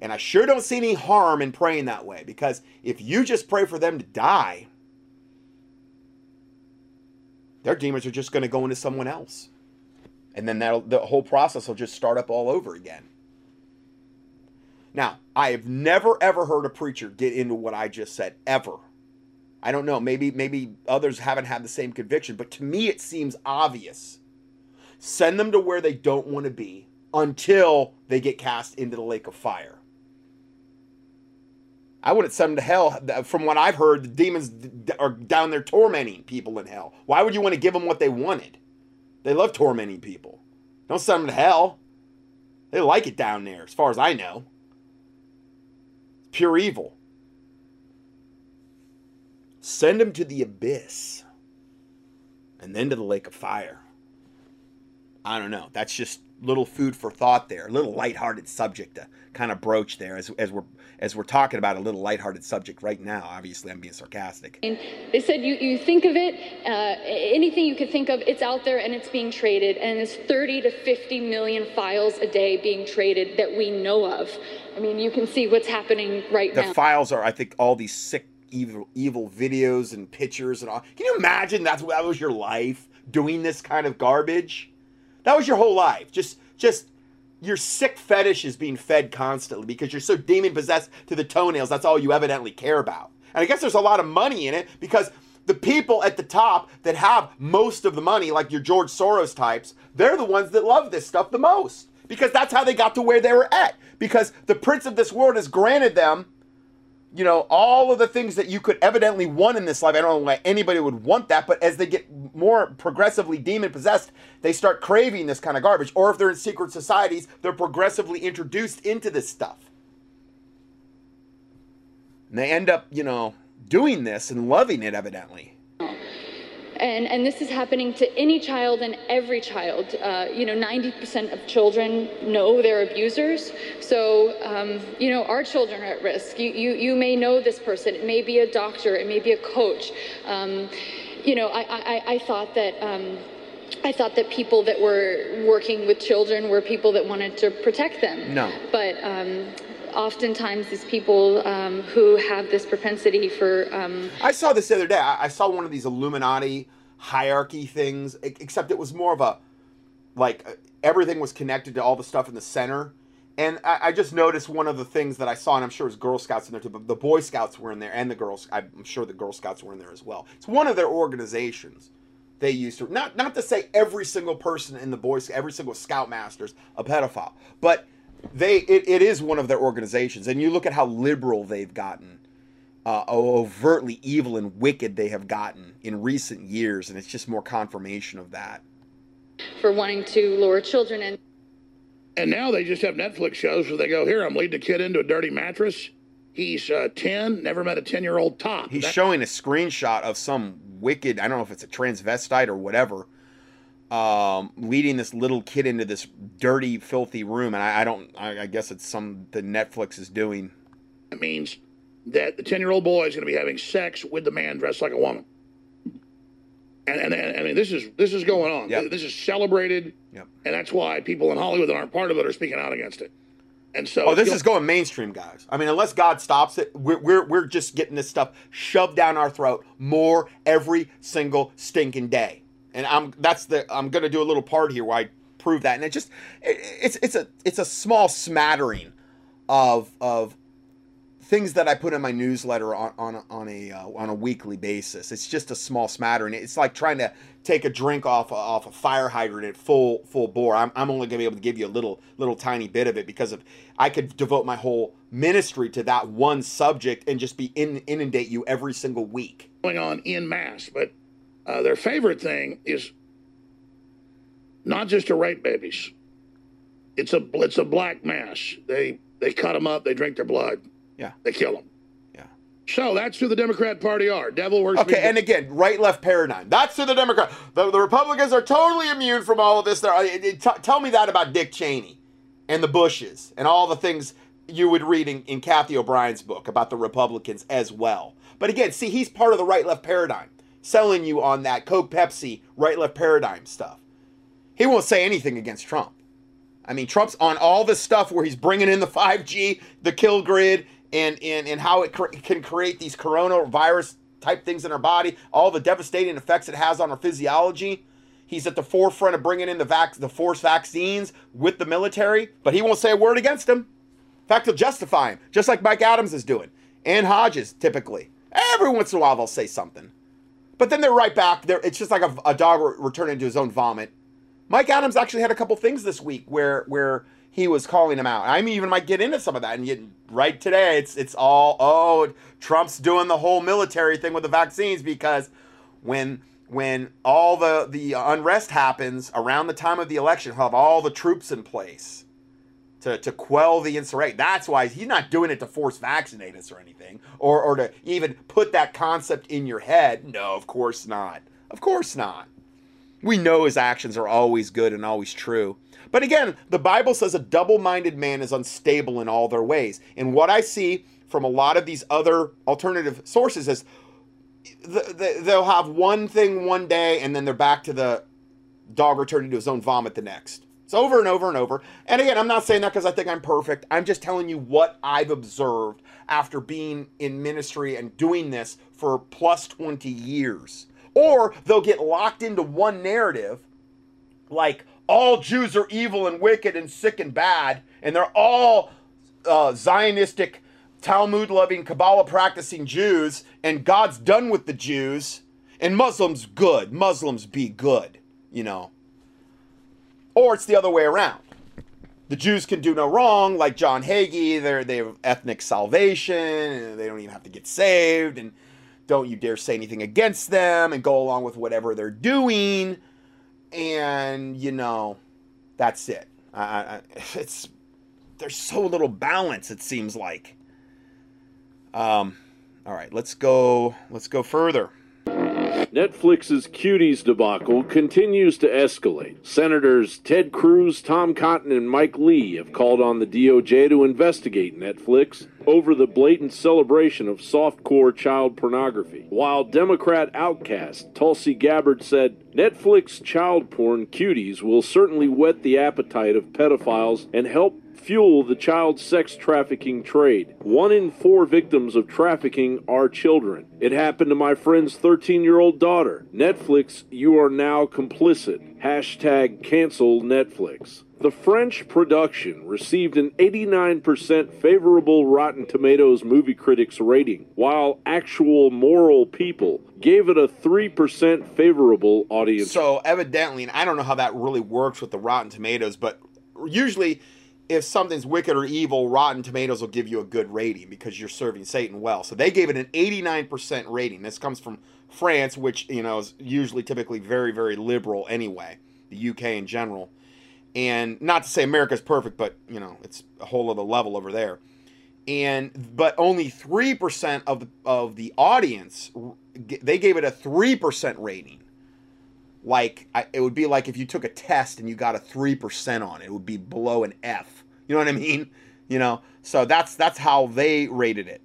And I sure don't see any harm in praying that way, because if you just pray for them to die, their demons are just going to go into someone else. And then that'll, the whole process will just start up all over again. Now, I have never, ever heard a preacher get into what I just said, ever. I don't know. Maybe, maybe others haven't had the same conviction, but to me it seems obvious. Send them to where they don't want to be until they get cast into the lake of fire. I wouldn't send them to hell. From what I've heard, the demons are down there tormenting people in hell. Why would you want to give them what they wanted? They love tormenting people. Don't send them to hell. They like it down there, as far as I know. It's pure evil. Send them to the abyss, and then to the lake of fire. I don't know. That's just little food for thought there. A little lighthearted subject to kind of broach there, as, as we're as we're talking about a little lighthearted subject right now. Obviously, I'm being sarcastic. And they said, you, you think of it, uh, anything you could think of, it's out there and it's being traded. And it's thirty to fifty million files a day being traded that we know of. I mean, you can see what's happening right now. The files are, I think, all these sick, evil, evil videos and pictures and all. Can you imagine that's, that was your life, doing this kind of garbage? That was your whole life. Just, just your sick fetish is being fed constantly because you're so demon possessed to the toenails. That's all you evidently care about. And I guess there's a lot of money in it, because the people at the top that have most of the money, like your George Soros types, they're the ones that love this stuff the most, because that's how they got to where they were at. Because the prince of this world has granted them you know, all of the things that you could evidently want in this life. I don't know why anybody would want that, but as they get more progressively demon-possessed, they start craving this kind of garbage. Or if they're in secret societies, they're progressively introduced into this stuff. And they end up, you know, doing this and loving it, evidently. And, and this is happening to any child and every child. Uh, you know, ninety percent of children know they're abusers. So, um, you know, our children are at risk. You, you, you may know this person. It may be a doctor. It may be a coach. Um, you know, I, I, I thought that... Um, I thought that people that were working with children were people that wanted to protect them. No. But um, oftentimes these people um, who have this propensity for... Um, I saw this the other day. I, I saw one of these Illuminati hierarchy things, except it was more of a... Like, everything was connected to all the stuff in the center. And I, I just noticed one of the things that I saw, and I'm sure it was Girl Scouts in there too, but the Boy Scouts were in there, and the Girls... I'm sure the Girl Scouts were in there as well. It's one of their organizations. They used to, not not to say every single person in the Boy Scout, every single Scoutmaster's a pedophile, but they it, it is one of their organizations. And you look at how liberal they've gotten, uh, overtly evil and wicked they have gotten in recent years, and it's just more confirmation of that. For wanting to lure children in. And now they just have Netflix shows where they go, here, I'm leading a kid into a dirty mattress. He's uh, ten, never met a ten-year-old top. He's that showing a screenshot of some wicked, I don't know if it's a transvestite or whatever, um, leading this little kid into this dirty, filthy room. And I, I don't, I, I guess it's some that Netflix is doing. That means that the ten-year-old boy is going to be having sex with the man dressed like a woman. And, and, and I mean, this is, this is going on. Yep. This is celebrated. Yep. And that's why people in Hollywood that aren't part of it are speaking out against it. And so oh, this is going mainstream, guys. I mean, unless God stops it, we're, we're, we're just getting this stuff shoved down our throat more every single stinking day. And I'm that's the I'm going to do a little part here where I prove that. And it just it, it's it's a it's a small smattering of of things that I put in my newsletter on on, on a uh, on a weekly basis. It's just a small smattering. It's like trying to take a drink off off a fire hydrant at full full bore. I'm I'm only gonna be able to give you a little little tiny bit of it, because if I could devote my whole ministry to that one subject and just be in, inundate you every single week. Going on en masse, but uh, their favorite thing is not just to rape babies. It's a it's a black mass. They they cut them up. They drink their blood. Yeah, they kill them. So that's who the Democrat Party are. Devil worship. Okay, and again, right-left paradigm. That's who the Democrat... The, the Republicans are totally immune from all of this. They're, it, it, t tell me that about Dick Cheney and the Bushes and all the things you would read in, in Kathy O'Brien's book about the Republicans as well. But again, see, he's part of the right-left paradigm, selling you on that Coke, Pepsi, right-left paradigm stuff. He won't say anything against Trump. I mean, Trump's on all this stuff where he's bringing in the five G, the kill grid, And, and, and how it cr can create these coronavirus type things in our body, all the devastating effects it has on our physiology. He's at the forefront of bringing in the, vac the forced vaccines with the military, but he won't say a word against them. In fact, he'll justify him, just like Mike Adams is doing, and Hodges, typically. Every once in a while, they'll say something. But then they're right back. They're, it's just like a, a dog re returning to his own vomit. Mike Adams actually had a couple things this week where... where he was calling him out. I mean, even might get into some of that. And yet, right today, it's it's all, oh, Trump's doing the whole military thing with the vaccines, because when when all the, the unrest happens around the time of the election, he'll have all the troops in place to, to quell the insurrection. That's why he's not doing it to force vaccinate us or anything, or, or to even put that concept in your head. No, of course not. Of course not. We know his actions are always good and always true. But again, the Bible says a double-minded man is unstable in all their ways. And what I see from a lot of these other alternative sources is th th they'll have one thing one day, and then they're back to the dog returning to his own vomit the next. It's over and over and over. And again, I'm not saying that because I think I'm perfect. I'm just telling you what I've observed after being in ministry and doing this for plus twenty years. Or they'll get locked into one narrative, like all Jews are evil and wicked and sick and bad, and they're all uh, Zionistic, Talmud-loving, Kabbalah-practicing Jews, and God's done with the Jews, and Muslims good, Muslims be good, you know. Or it's the other way around. the Jews can do no wrong, like John Hagee. They're, they have ethnic salvation, and they don't even have to get saved, and don't you dare say anything against them, and go along with whatever they're doing, and, you know, that's it. I, I, it's, there's so little balance, it seems like. Um, all right, let's go, let's go further. Netflix's Cuties debacle continues to escalate. Senators Ted Cruz, Tom Cotton, and Mike Lee have called on the D O J to investigate Netflix over the blatant celebration of softcore child pornography. While Democrat outcast Tulsi Gabbard said, Netflix child porn Cuties will certainly whet the appetite of pedophiles and help fuel the child sex trafficking trade. One in four victims of trafficking are children. It happened to my friend's thirteen-year-old daughter. Netflix, you are now complicit. Hashtag cancel Netflix. The French production received an eighty-nine percent favorable Rotten Tomatoes movie critics rating, while actual moral people gave it a three percent favorable audience. So evidently, and I don't know how that really works with the Rotten Tomatoes, but usually if something's wicked or evil, Rotten Tomatoes will give you a good rating because you're serving Satan well. So they gave it an eighty-nine percent rating. This comes from France, which, you know, is usually typically very, very liberal anyway, the U K in general. And not to say America's perfect, but, you know, it's a whole other level over there. And, but only three percent of the, of the audience, they gave it a three percent rating. Like, I, it would be like if you took a test and you got a three percent on it. It would be below an F. You know what I mean? You know? So that's, that's how they rated it.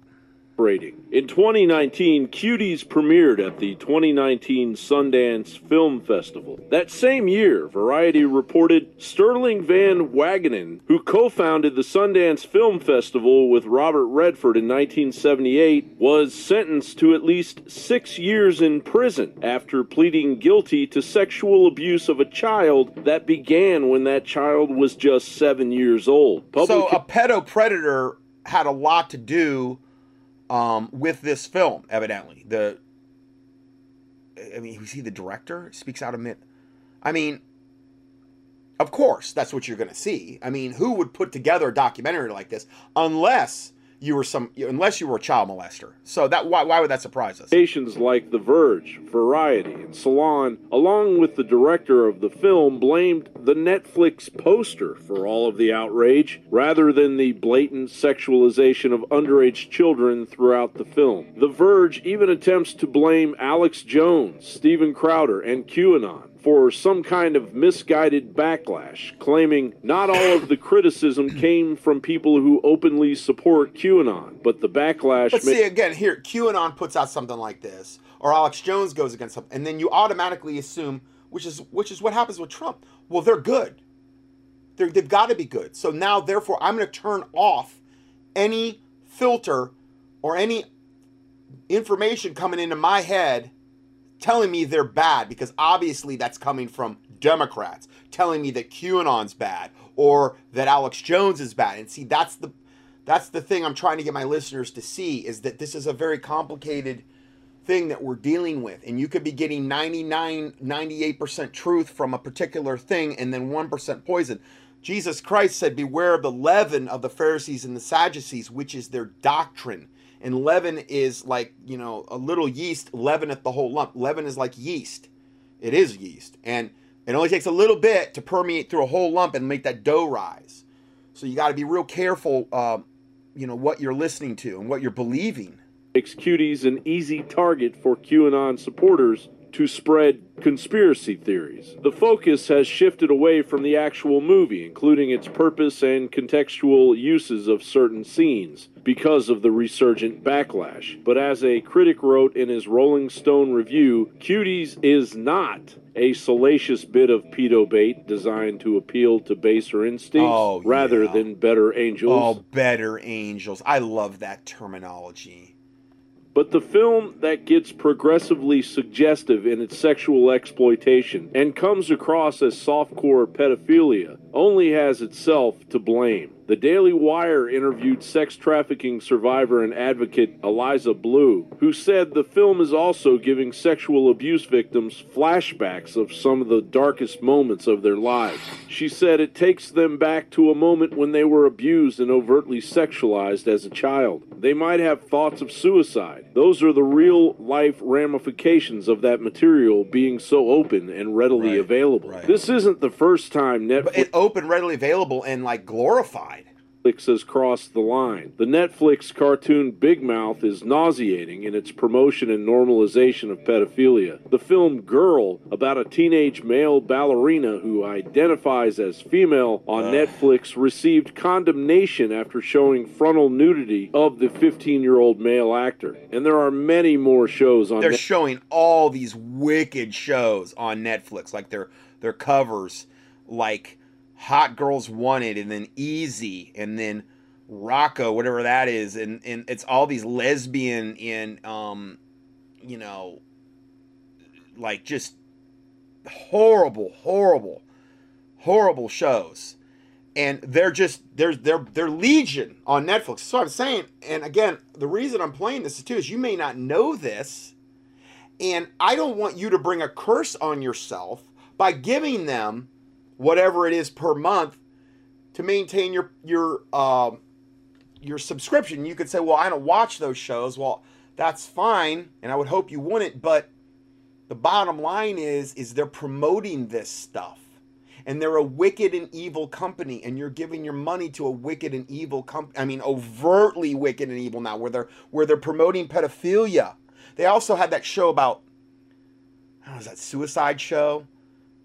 Rating. In twenty nineteen, Cuties premiered at the twenty nineteen Sundance Film Festival. That same year, Variety reported Sterling Van Wagenen, who co-founded the Sundance Film Festival with Robert Redford in nineteen seventy-eight, was sentenced to at least six years in prison after pleading guilty to sexual abuse of a child that began when that child was just seven years old. Public so a pedo predator had a lot to do Um, with this film, evidently. The, I mean, was he the director? Speaks out of mid. I mean, of course, that's what you're going to see. I mean, who would put together a documentary like this unless you were some, unless you were a child molester? So that why why would that surprise us? Stations like The Verge, Variety, and Salon, along with the director of the film, blamed the Netflix poster for all of the outrage, rather than the blatant sexualization of underage children throughout the film. The Verge even attempts to blame Alex Jones, Steven Crowder, and QAnon for some kind of misguided backlash, claiming not all of the criticism came from people who openly support QAnon, but the backlash... Let's see, again, here, QAnon puts out something like this, or Alex Jones goes against something, and then you automatically assume, which is which is what happens with Trump, well, they're good. They're, they've got to be good. So now, therefore, I'm going to turn off any filter or any information coming into my head telling me they're bad, because obviously that's coming from Democrats telling me that QAnon's bad or that Alex Jones is bad. And see, that's the, that's the thing I'm trying to get my listeners to see, is that this is a very complicated thing that we're dealing with. And you could be getting ninety-nine, ninety-eight percent truth from a particular thing and then one percent poison. Jesus Christ said, beware of the leaven of the Pharisees and the Sadducees, which is their doctrine. And leaven is like, you know, a little yeast leaveneth the whole lump. Leaven is like yeast. It is yeast. And it only takes a little bit to permeate through a whole lump and make that dough rise. So you got to be real careful, uh, you know, what you're listening to and what you're believing. Makes Cuties an easy target for QAnon supporters to spread conspiracy theories. The focus has shifted away from the actual movie, including its purpose and contextual uses of certain scenes, because of the resurgent backlash. But as a critic wrote in his Rolling Stone review, Cuties is not a salacious bit of pedo bait designed to appeal to baser instincts oh, rather yeah. than better angels. Oh, better angels. I love that terminology. But the film that gets progressively suggestive in its sexual exploitation and comes across as softcore pedophilia only has itself to blame. The Daily Wire interviewed sex trafficking survivor and advocate Eliza Blue, who said the film is also giving sexual abuse victims flashbacks of some of the darkest moments of their lives. She said it takes them back to a moment when they were abused and overtly sexualized as a child. They might have thoughts of suicide. Those are the real-life ramifications of that material being so open and readily right, available. Right. This isn't the first time Netflix... But it open, readily available, and, like, glorified. Netflix has crossed the line. The Netflix cartoon Big Mouth is nauseating in its promotion and normalization of pedophilia. The film Girl, about a teenage male ballerina who identifies as female on uh. Netflix, received condemnation after showing frontal nudity of the fifteen-year-old male actor. And there are many more shows on Netflix. They're Net- showing all these wicked shows on Netflix, like their, their covers, like... Hot Girls Wanted, and then Easy, and then Rocco, whatever that is, and and it's all these lesbian and um, you know, like just horrible, horrible, horrible shows, and they're just they're they're they're legion on Netflix. So I'm saying, and again, the reason I'm playing this too is you may not know this, and I don't want you to bring a curse on yourself by giving them whatever it is per month to maintain your your uh, your subscription. You could say, well, I don't watch those shows. Well, that's fine, and I would hope you wouldn't, but the bottom line is, is they're promoting this stuff, and they're a wicked and evil company, and you're giving your money to a wicked and evil company. I mean, overtly wicked and evil now, where they're, where they're promoting pedophilia. They also had that show about, I don't know, is that suicide show?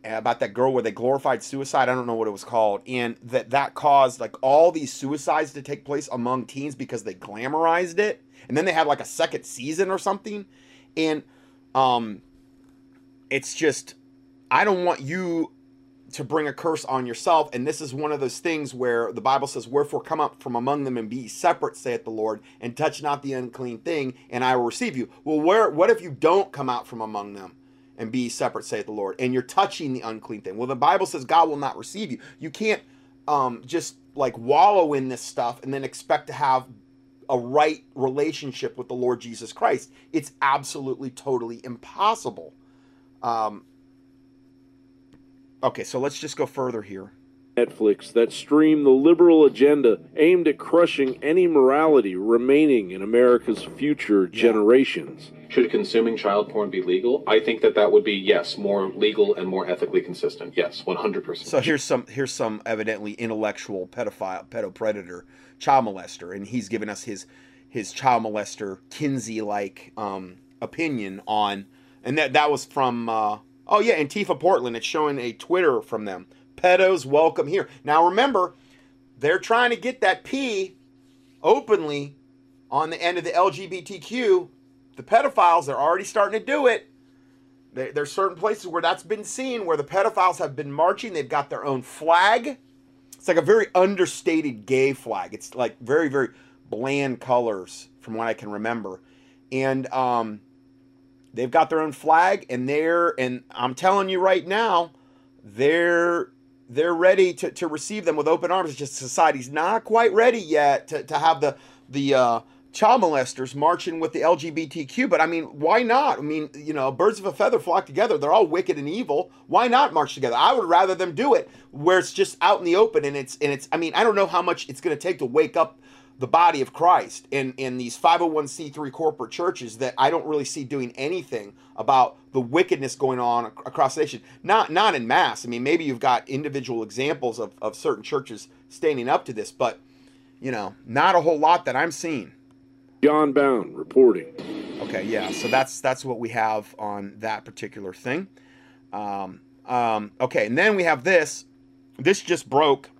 About that girl where they glorified suicide. I don't know what it was called. And that that caused like all these suicides to take place among teens because they glamorized it. And then they had like a second season or something. And um, it's just, I don't want you to bring a curse on yourself. And this is one of those things where the Bible says, wherefore come up from among them and be separate, saith the Lord, and touch not the unclean thing, and I will receive you. Well, where, what if you don't come out from among them and be separate, saith the Lord, and you're touching the unclean thing? Well, the Bible says God will not receive you. You can't um, just like wallow in this stuff and then expect to have a right relationship with the Lord Jesus Christ. It's absolutely, totally impossible. Um, okay, so let's just go further here. Netflix that stream the liberal agenda aimed at crushing any morality remaining in America's future generations. Should consuming child porn be legal? I think that that would be, yes, more legal and more ethically consistent. Yes, one hundred percent. So here's some here's some evidently intellectual pedophile, pedo predator, child molester, and he's given us his his child molester Kinsey-like um, opinion on, and that that was from uh, oh yeah, Antifa Portland. It's showing a Twitter from them. Pedos welcome here. Now remember, they're trying to get that P openly on the end of the L G B T Q. The pedophiles, they're already starting to do it. There's certain places where that's been seen, where the pedophiles have been marching. They've got their own flag. It's like a very understated gay flag. It's like very, very bland colors from what I can remember. And um, they've got their own flag, and they're, and I'm telling you right now, they're... They're ready to, to receive them with open arms. It's just society's not quite ready yet to, to have the the uh, child molesters marching with the L G B T Q. But I mean, why not? I mean, you know, birds of a feather flock together. They're all wicked and evil. Why not march together? I would rather them do it where it's just out in the open, and it's and it's. I mean, I don't know how much it's going to take to wake up the body of Christ in in these five oh one c three corporate churches that I don't really see doing anything about the wickedness going on across the nation. Not not in mass. I mean, maybe you've got individual examples of, of certain churches standing up to this, but, you know, not a whole lot that I'm seeing. John Bound reporting. Okay, yeah, so that's that's what we have on that particular thing. Um, um, okay, and then we have this. This just broke.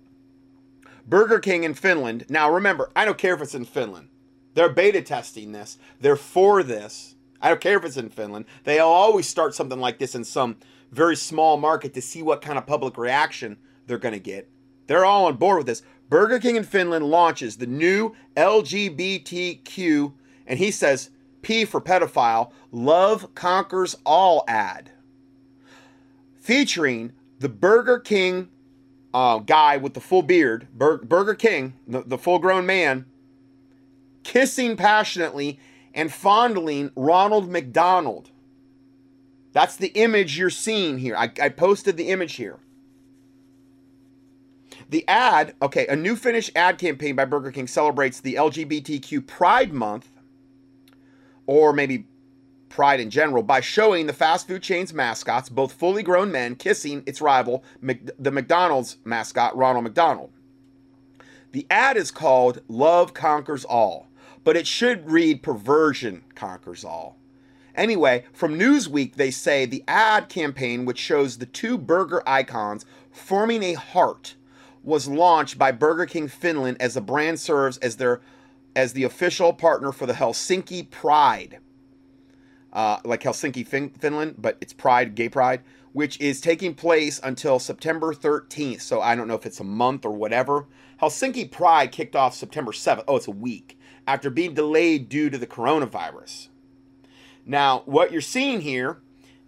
Burger King in Finland. Now, remember, I don't care if it's in Finland. They're beta testing this. They're for this. I don't care if it's in Finland. They'll always start something like this in some very small market to see what kind of public reaction they're going to get. They're all on board with this. Burger King in Finland launches the new L G B T Q, and he says, P for pedophile, Love Conquers All ad. Featuring the Burger King uh, guy with the full beard, Bur Burger King, the, the full-grown man, kissing passionately and fondling Ronald McDonald. That's the image you're seeing here. I, I posted the image here. The ad, okay, a new Finnish ad campaign by Burger King celebrates the L G B T Q Pride Month, or maybe Pride in general, by showing the fast food chain's mascots, both fully grown men, kissing its rival, Mc, the McDonald's mascot, Ronald McDonald. The ad is called Love Conquers All, but it should read Perversion Conquers All. Anyway, from Newsweek, they say the ad campaign, which shows the two burger icons forming a heart, was launched by Burger King Finland as the brand serves as their as the official partner for the Helsinki Pride. Uh, like Helsinki, fin Finland, but it's Pride, Gay Pride, which is taking place until September thirteenth. So I don't know if it's a month or whatever. Helsinki Pride kicked off September seventh. Oh, it's a week after being delayed due to the coronavirus. Now, what you're seeing here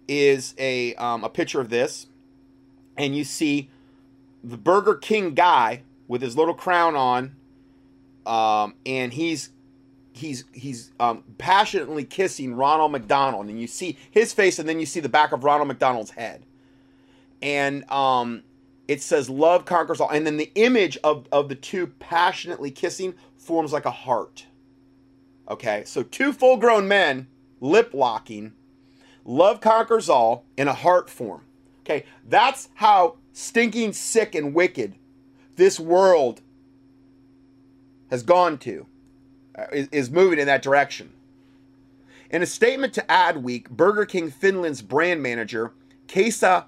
is a, um, a picture of this, and you see the Burger King guy with his little crown on, um, and he's he's he's um, passionately kissing Ronald McDonald, and you see his face, and then you see the back of Ronald McDonald's head, and um, it says "Love Conquers All," and then the image of of the two passionately kissing forms like a heart. Okay, so two full-grown men lip locking, love conquers all in a heart form. Okay, that's how stinking sick and wicked this world has gone to, uh, is, is moving in that direction. In a statement to Adweek, Burger King Finland's brand manager, Kesa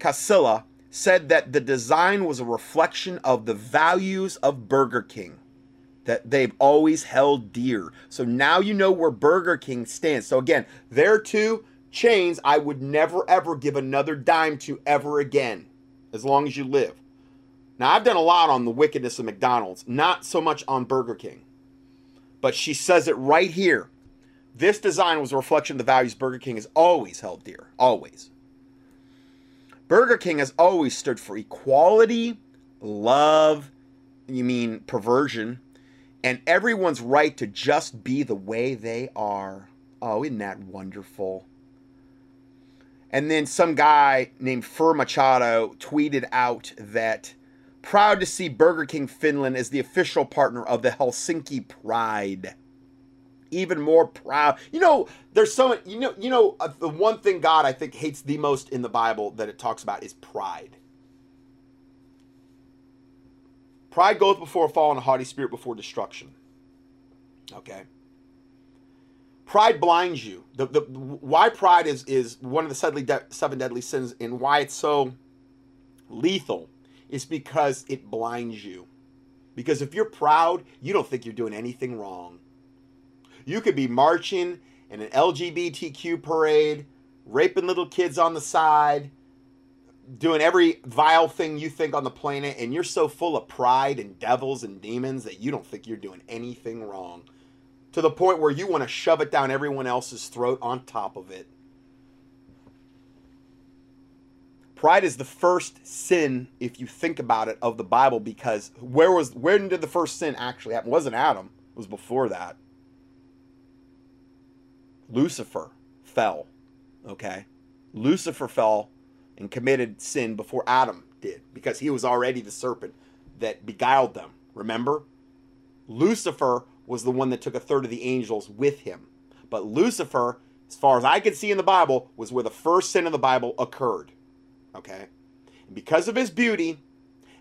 Kasila, said that the design was a reflection of the values of Burger King that they've always held dear. So now you know where Burger King stands. So again, there too, chains I would never ever give another dime to ever again, as long as you live. Now, I've done a lot on the wickedness of McDonald's, not so much on Burger King. But she says it right here. This design was a reflection of the values Burger King has always held dear. Always. Burger King has always stood for equality, love, you mean perversion, and everyone's right to just be the way they are. Oh, isn't that wonderful? And then some guy named Fur Machado tweeted out that proud to see Burger King Finland as the official partner of the Helsinki Pride. Even more proud. You know, there's so you know, you know, uh, the one thing God I think hates the most in the Bible that it talks about is pride. Pride goeth before a fall and a haughty spirit before destruction. Okay. Pride blinds you. The, the, why pride is, is one of the seven deadly sins, and why it's so lethal is because it blinds you. Because if you're proud, you don't think you're doing anything wrong. You could be marching in an L G B T Q parade, raping little kids on the side, doing every vile thing you think on the planet, and you're so full of pride and devils and demons that you don't think you're doing anything wrong. To the point where you want to shove it down everyone else's throat on top of it. Pride is the first sin, if you think about it, of the Bible, because where was when did the first sin actually happen? It wasn't Adam. It was before that. Lucifer fell. Okay? Lucifer fell and committed sin before Adam did, because he was already the serpent that beguiled them. Remember? Lucifer was the one that took a third of the angels with him. But Lucifer, as far as I could see in the Bible, was where the first sin of the Bible occurred. Okay? And because of his beauty,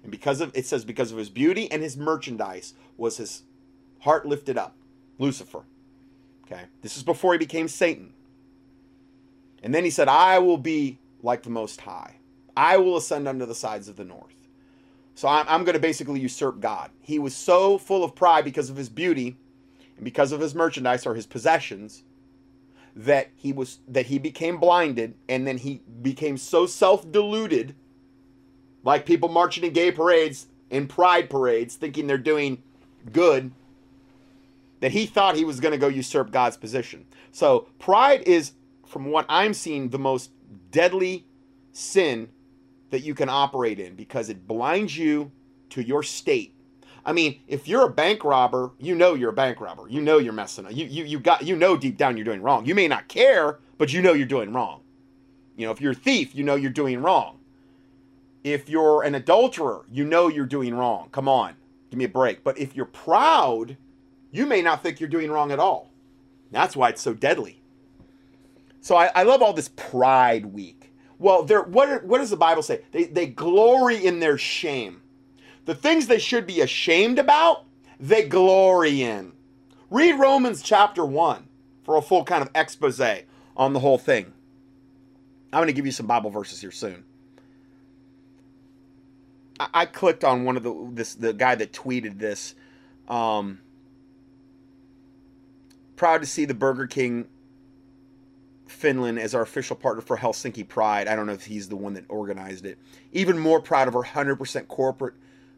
and because of, it says because of his beauty and his merchandise, was his heart lifted up. Lucifer. Okay? This is before he became Satan. And then he said, I will be like the Most High. I will ascend unto the sides of the north. So I'm, I'm going to basically usurp God. He was so full of pride because of his beauty and because of his merchandise or his possessions that he was that he became blinded, and then he became so self-deluded, like people marching in gay parades and pride parades thinking they're doing good, that he thought he was going to go usurp God's position. So pride is, from what I'm seeing, the most deadly sin that you can operate in, because it blinds you to your state. I mean, if you're a bank robber, you know you're a bank robber. You know you're messing up. You, you, you, got, you know deep down you're doing wrong. You may not care, but you know you're doing wrong. You know, if you're a thief, you know you're doing wrong. If you're an adulterer, you know you're doing wrong. Come on, give me a break. But if you're proud, you may not think you're doing wrong at all. That's why it's so deadly. So I, I love all this Pride Week. Well, they're, what, are, what does the Bible say? They, they glory in their shame. The things they should be ashamed about, they glory in. Read Romans chapter one for a full kind of expose on the whole thing. I'm going to give you some Bible verses here soon. I, I clicked on one of the this the guy that tweeted this. Um, proud to see the Burger King Finland as our official partner for Helsinki Pride. I don't know if he's the one that organized it. Even more proud of our one hundred percent corporate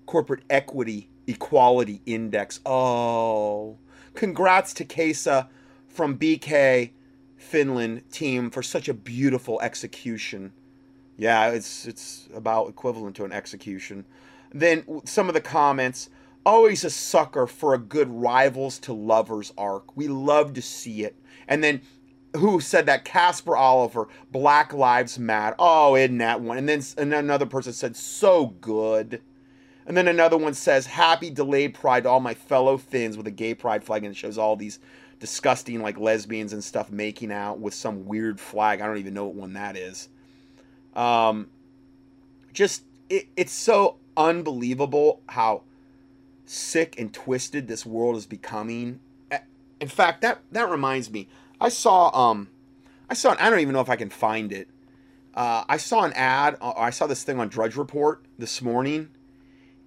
corporate equity equality index. Oh, congrats to Kesa from B K Finland team for such a beautiful execution. Yeah, it's it's about equivalent to an execution. Then some of the comments. Always a sucker for a good rivals to lovers arc. We love to see it. And then who said that? Casper Oliver, Black Lives Matter. Oh, isn't that one? And then and another person said, so good. And then another one says, happy delayed pride to all my fellow Finns, with a gay pride flag, and it shows all these disgusting, like, lesbians and stuff making out with some weird flag. I don't even know what one that is. Um, just, it, it's so unbelievable how sick and twisted this world is becoming. In fact, that, that reminds me. I saw, um, I saw, an, I don't even know if I can find it. Uh, I saw an ad, or I saw this thing on Drudge Report this morning,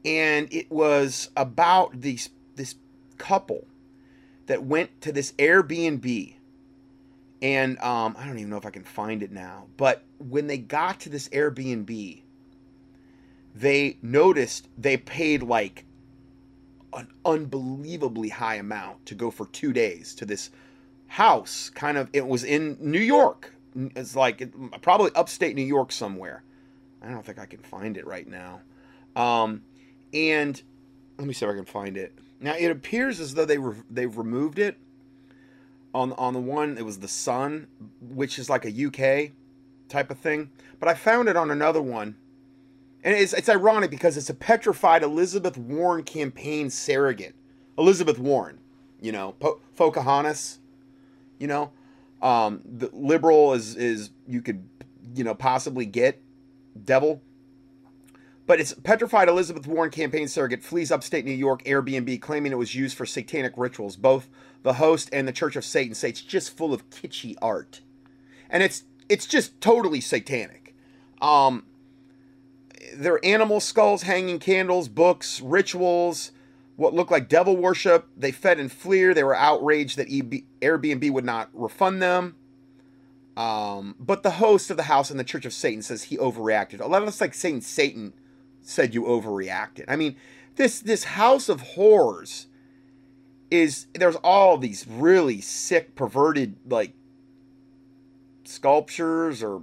and it was about these, this couple that went to this Airbnb, and um, I don't even know if I can find it now, but when they got to this Airbnb, they noticed they paid like an unbelievably high amount to go for two days to this house. Kind of, it was in New York. It's like it, probably upstate New York somewhere. I don't think I can find it right now. Um, and let me see if I can find it. Now it appears as though they re they've removed it. On on the one, it was the Sun, which is like a U K type of thing. But I found it on another one, and it's it's ironic because it's a petrified Elizabeth Warren campaign surrogate. Elizabeth Warren, you know, po Pocahontas. You know, um, the liberal is, is you could, you know, possibly get devil. But it's petrified Elizabeth Warren campaign surrogate flees upstate New York Airbnb, claiming it was used for satanic rituals. Both the host and the Church of Satan say it's just full of kitschy art. And it's it's just totally satanic. Um, there are animal skulls, hanging candles, books, rituals, what looked like devil worship. They fed and fleer. They were outraged that Airbnb would not refund them. Um, but the host of the house and the Church of Satan says he overreacted. A lot of us like saying Satan said you overreacted. I mean, this, this house of horrors is, there's all these really sick, perverted, like, sculptures or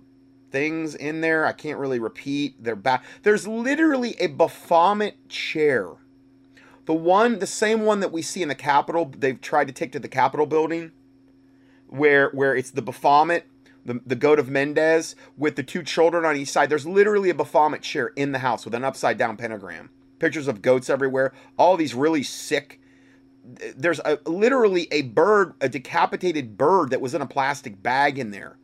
things in there. I can't really repeat. They're back. There's literally a Baphomet chair. The one, the same one that we see in the Capitol, they've tried to take to the Capitol building, where where it's the Baphomet, the, the goat of Mendez, with the two children on each side. There's literally a Baphomet chair in the house with an upside-down pentagram. Pictures of goats everywhere. All these really sick. There's a, literally a bird, a decapitated bird that was in a plastic bag in there.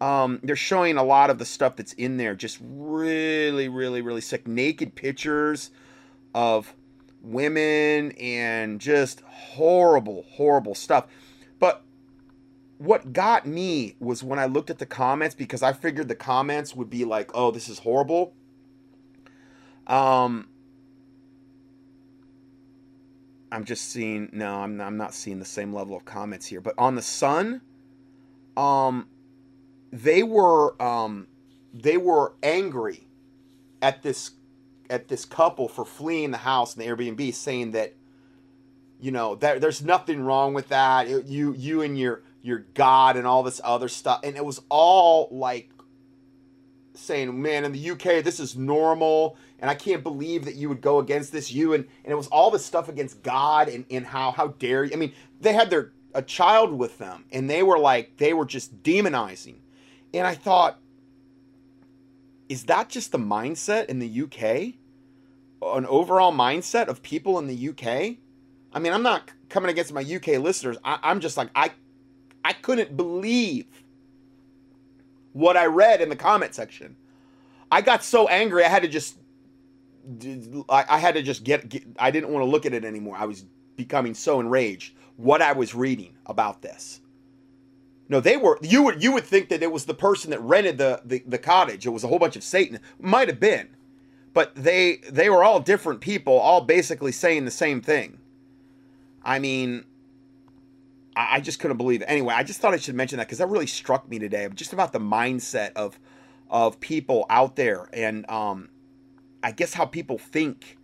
Um, they're showing a lot of the stuff that's in there. Just really, really, really sick. Naked pictures of women and just horrible, horrible stuff. But what got me was when I looked at the comments, because I figured the comments would be like, oh, this is horrible. Um, I'm just seeing, no, I'm not, I'm not seeing the same level of comments here, but on the Sun, um, they were, um, they were angry at this at this couple for fleeing the house and the Airbnb, saying that, you know, there, there's nothing wrong with that. It, you, you and your, your God and all this other stuff. And it was all like saying, man, in the U K, this is normal, and I can't believe that you would go against this, you, and, and it was all this stuff against God, and, and how, how dare you, I mean, they had their, a child with them, and they were like, they were just demonizing, and I thought, is that just the mindset in the U K, an overall mindset of people in the U K? I mean, I'm not coming against my U K listeners, I, I'm just like, I, I couldn't believe what I read in the comment section. I got so angry, I had to just, I had to just get, get I didn't want to look at it anymore. I was becoming so enraged what I was reading about this. No, they were, you would, you would think that it was the person that rented the, the, the cottage. It was a whole bunch of Satan. Might have been, but they, they were all different people, all basically saying the same thing. I mean, I just couldn't believe it. Anyway, I just thought I should mention that because that really struck me today, just about the mindset of of people out there, and um, I guess how people think.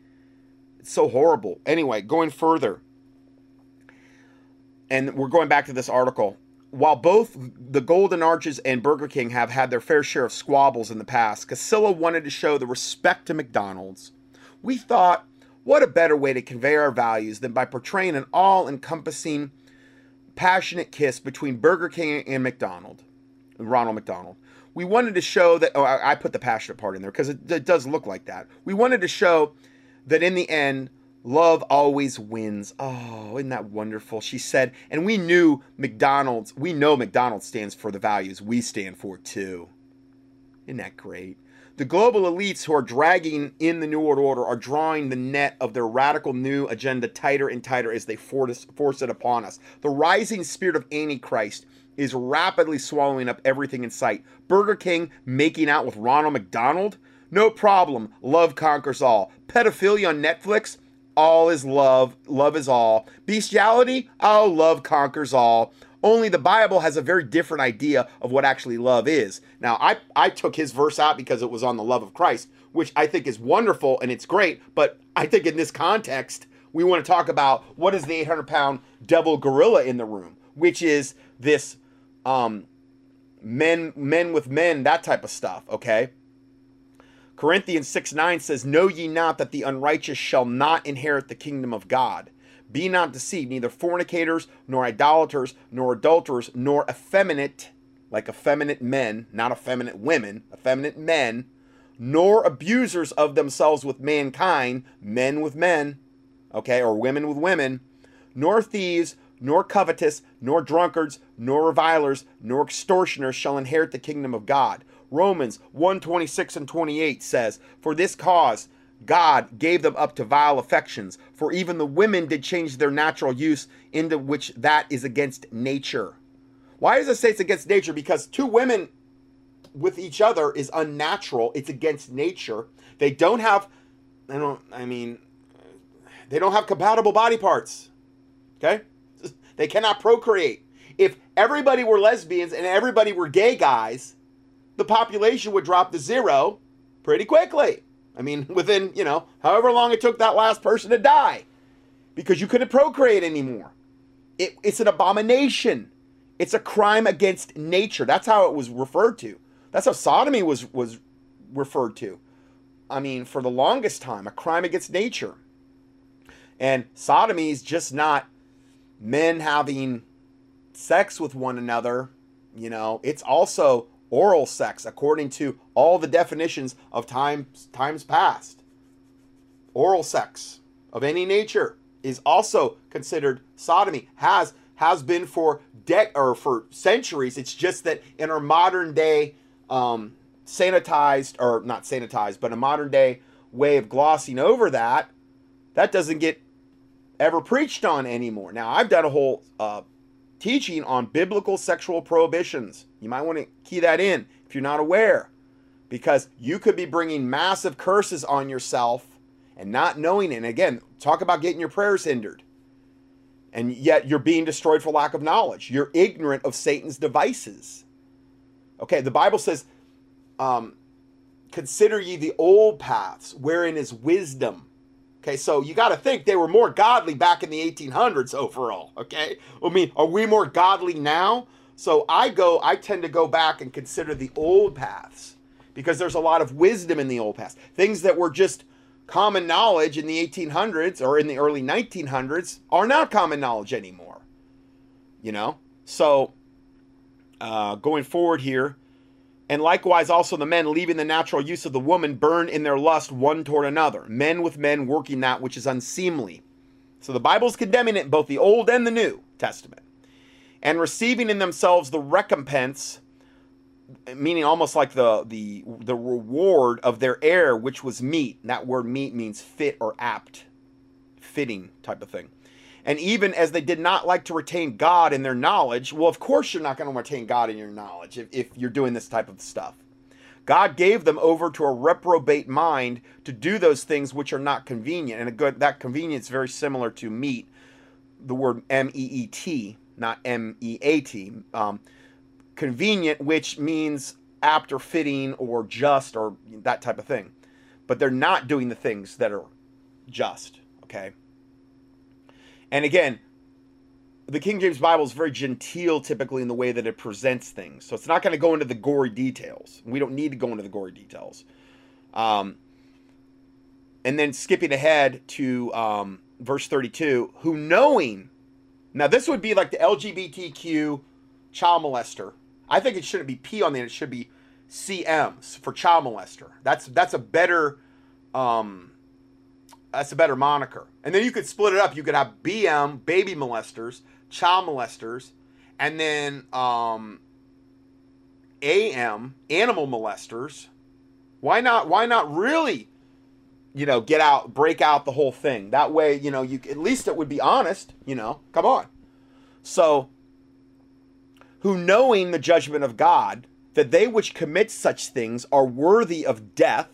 It's so horrible. Anyway, going further, and we're going back to this article. While both the Golden Arches and Burger King have had their fair share of squabbles in the past, Casilla wanted to show the respect to McDonald's. We thought, what a better way to convey our values than by portraying an all-encompassing passionate kiss between Burger King and McDonald, Ronald McDonald. We wanted to show that, oh, I, I put the passionate part in there because it, it does look like that. We wanted to show that in the end, love always wins. Oh, isn't that wonderful? She said, and we knew McDonald's, we know McDonald's stands for the values we stand for too. Isn't that great? The global elites who are dragging in the New World Order are drawing the net of their radical new agenda tighter and tighter as they force it upon us. The rising spirit of Antichrist is rapidly swallowing up everything in sight. Burger King making out with Ronald McDonald? No problem. Love conquers all. Pedophilia on Netflix? All is love. Love is all. Bestiality? Oh, love conquers all. Only the Bible has a very different idea of what actually love is. Now, I, I took his verse out because it was on the love of Christ, which I think is wonderful and it's great. But I think in this context, we want to talk about what is the eight hundred pound devil gorilla in the room, which is this um, men, men with men, that type of stuff, okay? Corinthians six nine says, know ye not that the unrighteous shall not inherit the kingdom of God? Be not deceived, neither fornicators, nor idolaters, nor adulterers, nor effeminate, like effeminate men, not effeminate women, effeminate men, nor abusers of themselves with mankind, men with men, okay, or women with women, nor thieves, nor covetous, nor drunkards, nor revilers, nor extortioners shall inherit the kingdom of God. Romans one twenty-six and twenty-eight says, for this cause God gave them up to vile affections, for even the women did change their natural use into which that is against nature. Why does it say it's against nature? Because two women with each other is unnatural. It's against nature. They don't have, I don't, I mean, they don't have compatible body parts. Okay? They cannot procreate. If everybody were lesbians and everybody were gay guys, the population would drop to zero pretty quickly. I mean, within, you know, however long it took that last person to die, because you couldn't procreate anymore. It, it's an abomination. It's a crime against nature. That's how it was referred to. That's how sodomy was, was referred to. I mean, for the longest time, a crime against nature. And sodomy is just not men having sex with one another. You know, it's also oral sex, according to all the definitions of times, times past. Oral sex of any nature is also considered sodomy, has has been for de- or for centuries. It's just that in our modern day um, sanitized, or not sanitized, but a modern day way of glossing over that, that doesn't get ever preached on anymore. Now, I've done a whole uh, teaching on biblical sexual prohibitions. You might want to key that in if you're not aware, because you could be bringing massive curses on yourself and not knowing it. And again, talk about getting your prayers hindered, and yet you're being destroyed for lack of knowledge. You're ignorant of Satan's devices. Okay, the Bible says, um, consider ye the old paths wherein is wisdom. Okay, so you got to think they were more godly back in the eighteen hundreds overall, okay? I mean, are we more godly now? So I go, I tend to go back and consider the old paths, because there's a lot of wisdom in the old past. Things that were just common knowledge in the eighteen hundreds or in the early nineteen hundreds are not common knowledge anymore, you know? So uh, going forward here, and likewise also the men leaving the natural use of the woman burn in their lust one toward another, men with men working that which is unseemly. So the Bible's condemning it, both the Old and the New Testament, and receiving in themselves the recompense, meaning almost like the the the reward of their error, which was meat. And that word meat means fit or apt, fitting type of thing. And even as they did not like to retain God in their knowledge, well, of course you're not going to retain God in your knowledge if, if you're doing this type of stuff. God gave them over to a reprobate mind to do those things which are not convenient. And a good, that convenience is very similar to meat, the word M E E T, not M E A T. Um, convenient, which means apt or fitting or just or that type of thing. But they're not doing the things that are just, okay? And again, the King James Bible is very genteel typically in the way that it presents things. So it's not going to go into the gory details. We don't need to go into the gory details. Um, and then skipping ahead to um, verse thirty-two, who knowing, now this would be like the L G B T Q child molester. I think it shouldn't be P on there. It should be C Ms for child molester. That's, that's a better, um, that's a better moniker. And then you could split it up. You could have B M, baby molesters, child molesters, and then um, A M, animal molesters. Why not? Why not really, you know, get out, break out the whole thing? That way, you know, you at least it would be honest. You know, come on. So, who knowing the judgment of God, that they which commit such things are worthy of death.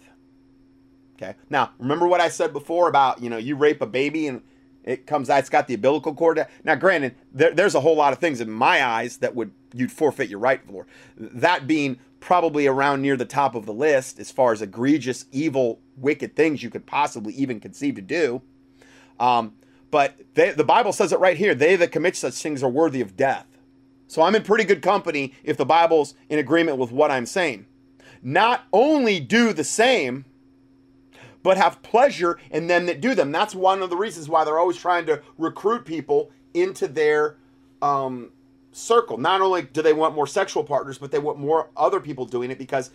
Okay. Now, remember what I said before about, you know, you rape a baby and it comes out, it's got the umbilical cord. Now, granted, there, there's a whole lot of things in my eyes that would, you'd forfeit your right for. That being probably around near the top of the list as far as egregious, evil, wicked things you could possibly even conceive to do. Um, but they, the Bible says it right here. They that commit such things are worthy of death. So I'm in pretty good company if the Bible's in agreement with what I'm saying. Not only do the same, but have pleasure in them that do them. That's one of the reasons why they're always trying to recruit people into their um, circle. Not only do they want more sexual partners, but they want more other people doing it, because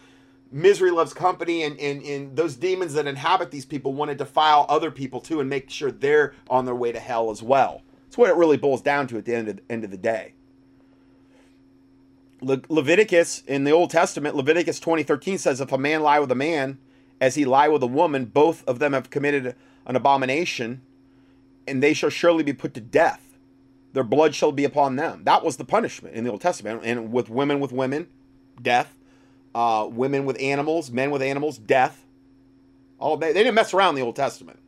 misery loves company, and, and, and those demons that inhabit these people want to defile other people too and make sure they're on their way to hell as well. That's what it really boils down to at the end of the, end of the day. Le- Leviticus, in the Old Testament, Leviticus twenty thirteen says, if a man lie with a man, as he lie with a woman, both of them have committed an abomination, and they shall surely be put to death. Their blood shall be upon them. That was the punishment in the Old Testament. And with women with women, death. Uh, women with animals, men with animals, death. All they, they didn't mess around in the Old Testament,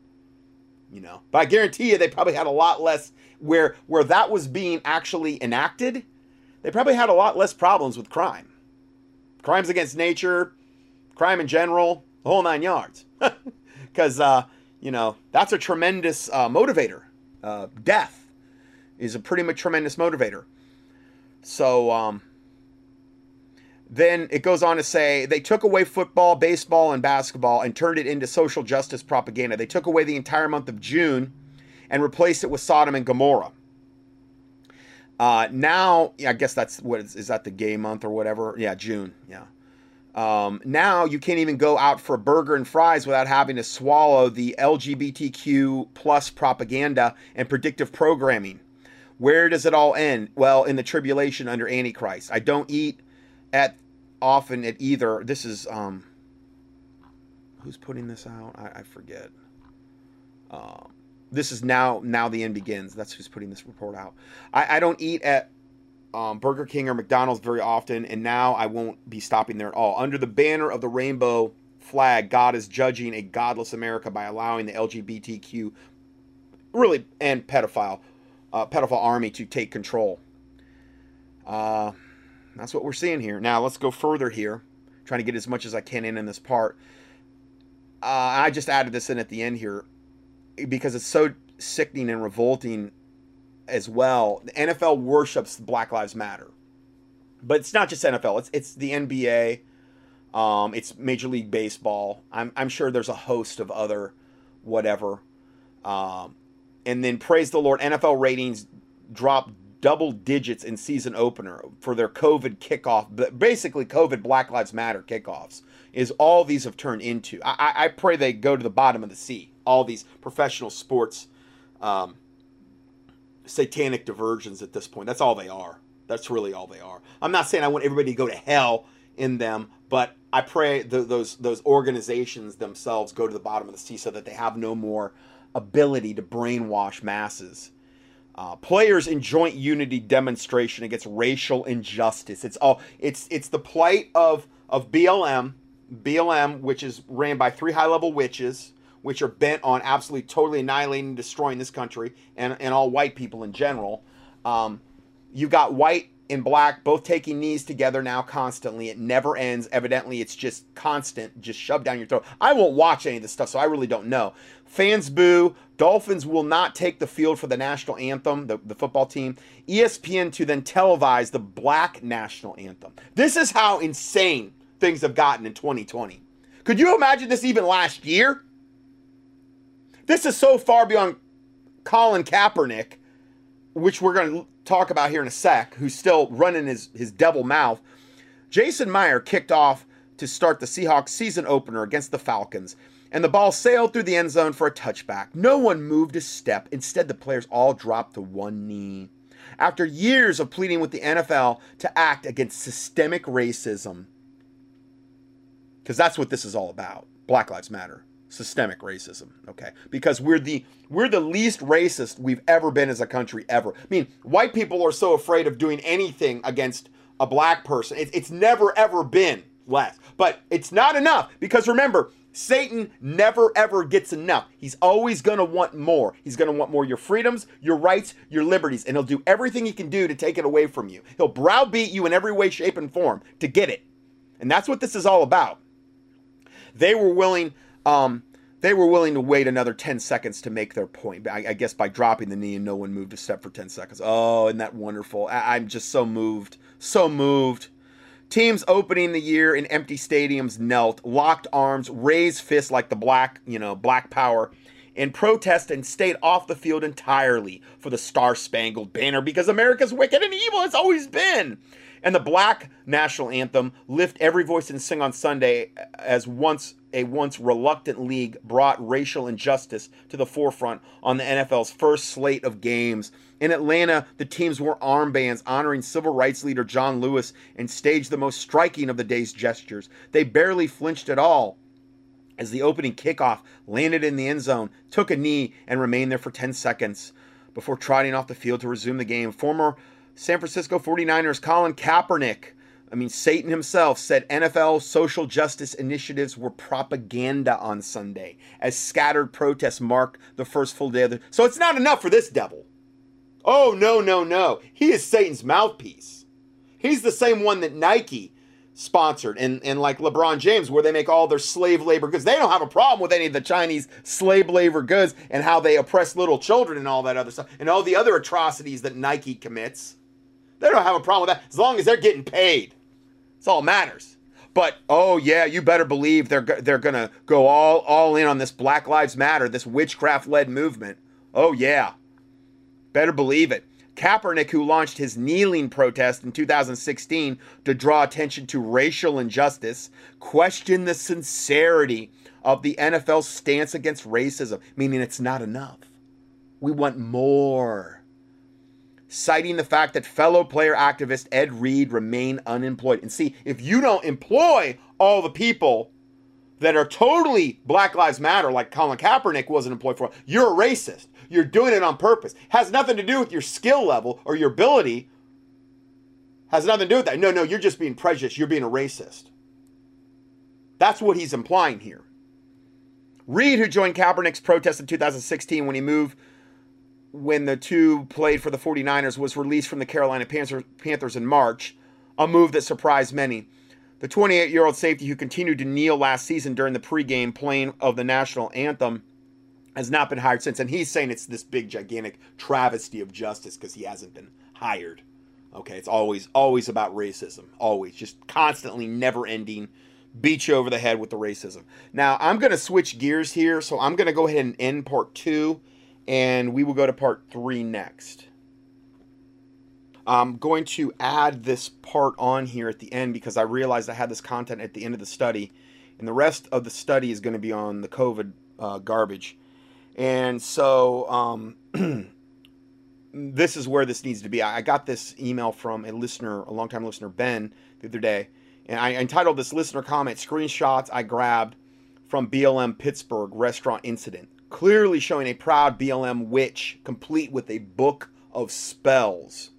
you know. But I guarantee you, they probably had a lot less where where that was being actually enacted. They probably had a lot less problems with crime, crimes against nature, crime in general. The whole nine yards. Because, uh, you know, that's a tremendous uh, motivator. Uh, death is a pretty much tremendous motivator. So um, then it goes on to say, they took away football, baseball, and basketball and turned it into social justice propaganda. They took away the entire month of June and replaced it with Sodom and Gomorrah. Uh, now, yeah, I guess that's what is, is that the gay month or whatever? Yeah, June. Yeah. Um, now you can't even go out for a burger and fries without having to swallow the L G B T Q plus propaganda and predictive programming. Where does it all end? Well, in the tribulation under Antichrist. I don't eat at often at either. This is, um, who's putting this out? I, I forget. Um, this is now, now the end begins. That's who's putting this report out. I, I don't eat at Um, Burger King or McDonald's very often, and now I won't be stopping there at all. Under the banner of the rainbow flag, God is judging a godless America by allowing the L G B T Q, really, and pedophile, uh, pedophile army to take control. Uh, that's what we're seeing here. Now, let's go further here. I'm trying to get as much as I can in in this part. Uh, I just added this in at the end here because it's so sickening and revolting. As well, the N F L worships Black Lives Matter, but it's not just N F L. It's it's the N B A, Um, it's Major League Baseball. I'm, I'm sure there's a host of other whatever. Um, and then, praise the Lord, N F L ratings dropped double digits in season opener for their COVID kickoff. Basically, COVID Black Lives Matter kickoffs is all these have turned into. I, I pray they go to the bottom of the sea. All these professional sports um, satanic diversions at this point. That's all they are. That's really all they are. I'm not saying I want everybody to go to hell in them, but I pray the, those those organizations themselves go to the bottom of the sea so that they have no more ability to brainwash masses. Uh, players in joint unity demonstration against racial injustice. It's all it's it's the plight of of B L M, B L M, which is ran by three high-level witches, which are bent on absolutely totally annihilating and destroying this country and and all white people in general. Um, you've got white and black both taking knees together now constantly. It never ends. Evidently, it's just constant, just shoved down your throat. I won't watch any of this stuff, so I really don't know. Fans boo. Dolphins will not take the field for the national anthem, the, the football team. E S P N to then televise the black national anthem. This is how insane things have gotten in twenty twenty. Could you imagine this even last year? This is so far beyond Colin Kaepernick, which we're going to talk about here in a sec, who's still running his, his devil mouth. Jason Meyer kicked off to start the Seahawks season opener against the Falcons, and the ball sailed through the end zone for a touchback. No one moved a step. Instead, the players all dropped to one knee. After years of pleading with the N F L to act against systemic racism, because that's what this is all about, Black Lives Matter, systemic racism, okay? Because we're the we're the least racist we've ever been as a country, ever. I mean, white people are so afraid of doing anything against a black person. It, it's never, ever been less. But it's not enough, because remember, Satan never, ever gets enough. He's always going to want more. He's going to want more of your freedoms, your rights, your liberties, and he'll do everything he can do to take it away from you. He'll browbeat you in every way, shape, and form to get it. And that's what this is all about. They were willing um, they were willing to wait another ten seconds to make their point, I, I guess by dropping the knee and no one moved a step for ten seconds. Oh, isn't that wonderful? I, I'm just so moved, so moved. Teams opening the year in empty stadiums knelt, locked arms, raised fists like the black, you know, black power, in protest, and stayed off the field entirely for the Star-Spangled Banner, because America's wicked and evil has always been. And the black national anthem, Lift Every Voice and Sing on Sunday, as once a once reluctant league brought racial injustice to the forefront on the N F L's first slate of games. In Atlanta, the teams wore armbands honoring civil rights leader John Lewis and staged the most striking of the day's gestures. They barely flinched at all as the opening kickoff landed in the end zone, took a knee, and remained there for ten seconds before trotting off the field to resume the game. Former San Francisco forty-niners Colin Kaepernick, I mean Satan himself, said N F L social justice initiatives were propaganda on Sunday as scattered protests marked the first full day of the... So it's not enough for this devil. Oh, no, no, no. He is Satan's mouthpiece. He's the same one that Nike sponsored and, and like LeBron James, where they make all their slave labor goods. They don't have a problem with any of the Chinese slave labor goods and how they oppress little children and all that other stuff and all the other atrocities that Nike commits. They don't have a problem with that as long as they're getting paid. That's all that matters. But, oh, yeah, you better believe they're, they're going to go all, all in on this Black Lives Matter, this witchcraft-led movement. Oh, yeah. Better believe it. Kaepernick, who launched his kneeling protest in two thousand sixteen to draw attention to racial injustice, questioned the sincerity of the N F L's stance against racism, meaning it's not enough. We want more. Citing the fact that fellow player activist Ed Reed remained unemployed. And see, if you don't employ all the people that are totally Black Lives Matter, like Colin Kaepernick wasn't employed for, you're a racist. You're doing it on purpose. Has nothing to do with your skill level or your ability. Has nothing to do with that. No, no, you're just being prejudiced. You're being a racist. That's what he's implying here. Reed, who joined Kaepernick's protest in two thousand sixteen when he moved, when the two played for the forty-niners, was released from the Carolina Panthers in March, a move that surprised many. The twenty-eight-year-old safety, who continued to kneel last season during the pregame playing of the national anthem, has not been hired since. And he's saying it's this big, gigantic travesty of justice because he hasn't been hired. Okay, it's always, always about racism. Always, just constantly never-ending beat you over the head with the racism. Now, I'm going to switch gears here, so I'm going to go ahead and end part two, and we will go to part three next. I'm going to add this part on here at the end because I realized I had this content at the end of the study, and the rest of the study is going to be on the COVID uh, garbage. And so um, this is where this needs to be. I got this email from a listener, a longtime listener, Ben, the other day, and I entitled this listener comment, "Screenshots I Grabbed from B L M Pittsburgh Restaurant Incident," clearly showing a proud B L M witch complete with a book of spells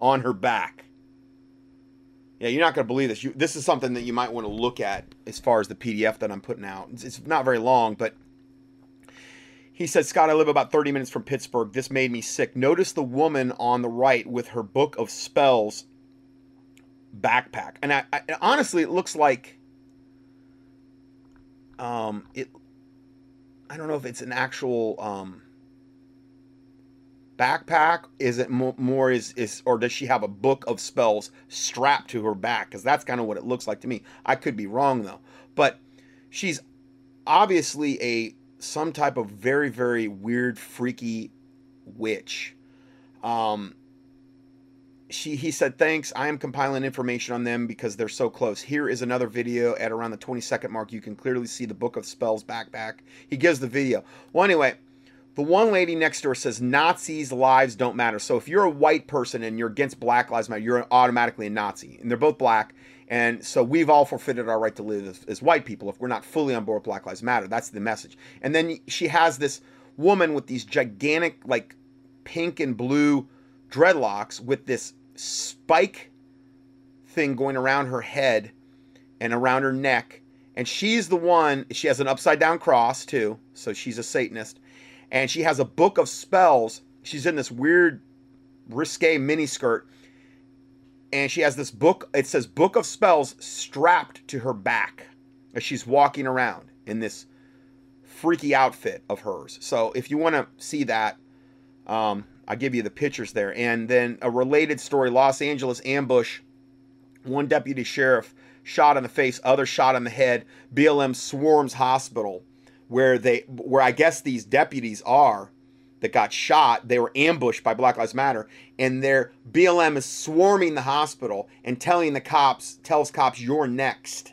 on her back. Yeah, you're not going to believe this. You, this is something that you might want to look at as far as the P D F that I'm putting out. It's, it's not very long, but he said, "Scott, I live about thirty minutes from Pittsburgh. This made me sick. Notice the woman on the right with her book of spells backpack." And I, I honestly, it looks like, um, it, I don't know if it's an actual, um, backpack. Is it more is, is, or does she have a book of spells strapped to her back? Because that's kind of what it looks like to me. I could be wrong though, but she's obviously a, some type of very, very weird, freaky witch. Um, she, he said, "Thanks. I am compiling information on them because they're so close. Here is another video at around the twenty second mark. You can clearly see the book of spells backpack." He gives the video. Well, anyway, the one lady next door says, "Nazis' lives don't matter." So if you're a white person and you're against Black Lives Matter, you're automatically a Nazi. And they're both black. And so we've all forfeited our right to live as, as white people if we're not fully on board with Black Lives Matter. That's the message. And then she has this woman with these gigantic, like, pink and blue dreadlocks with this spike thing going around her head and around her neck. And she's the one, she has an upside down cross too. So she's a Satanist. And she has a book of spells. She's in this weird risque miniskirt. And she has this book, it says book of spells strapped to her back as she's walking around in this freaky outfit of hers. So if you want to see that, um, I'll give you the pictures there. And then a related story, Los Angeles ambush, one deputy sheriff shot in the face, other shot in the head, B L M swarms hospital where they, where I guess these deputies are that got shot, they were ambushed by Black Lives Matter, and their B L M is swarming the hospital and telling the cops, tells cops, "You're next."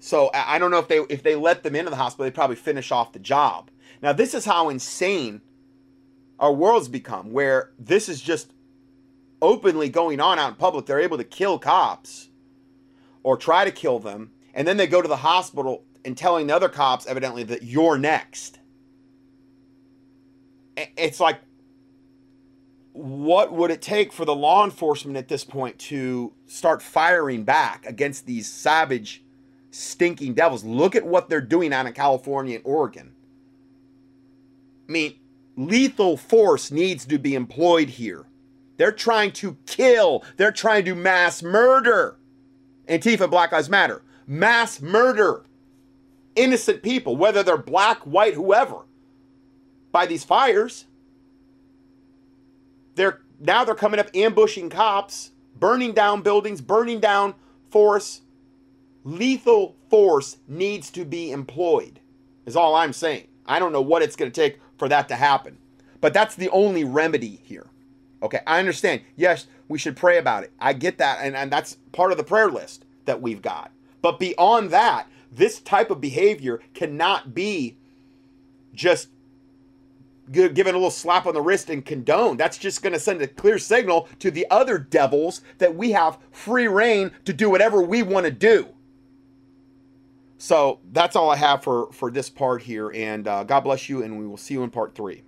So I don't know if they, if they let them into the hospital, they probably finish off the job. Now this is how insane our world's become, where this is just openly going on out in public. They're able to kill cops or try to kill them, and then they go to the hospital and telling the other cops evidently that "you're next." It's like, what would it take for the law enforcement at this point to start firing back against these savage, stinking devils? Look at what they're doing out in California and Oregon. I mean, lethal force needs to be employed here. They're trying to kill. They're trying to mass murder. Antifa, Black Lives Matter. Mass murder. Innocent people, whether they're black, white, whoever. By these fires, they're now they're coming up ambushing cops, burning down buildings, burning down forests. Lethal force needs to be employed, is all I'm saying. I don't know what it's going to take for that to happen, but that's the only remedy here. Okay, I understand. Yes, we should pray about it. I get that, and, and that's part of the prayer list that we've got. But beyond that, this type of behavior cannot be just given a little slap on the wrist and condone. That's just going to send a clear signal to the other devils that we have free reign to do whatever we want to do. So that's all I have for, for this part here. And uh, God bless you, and we will see you in part three.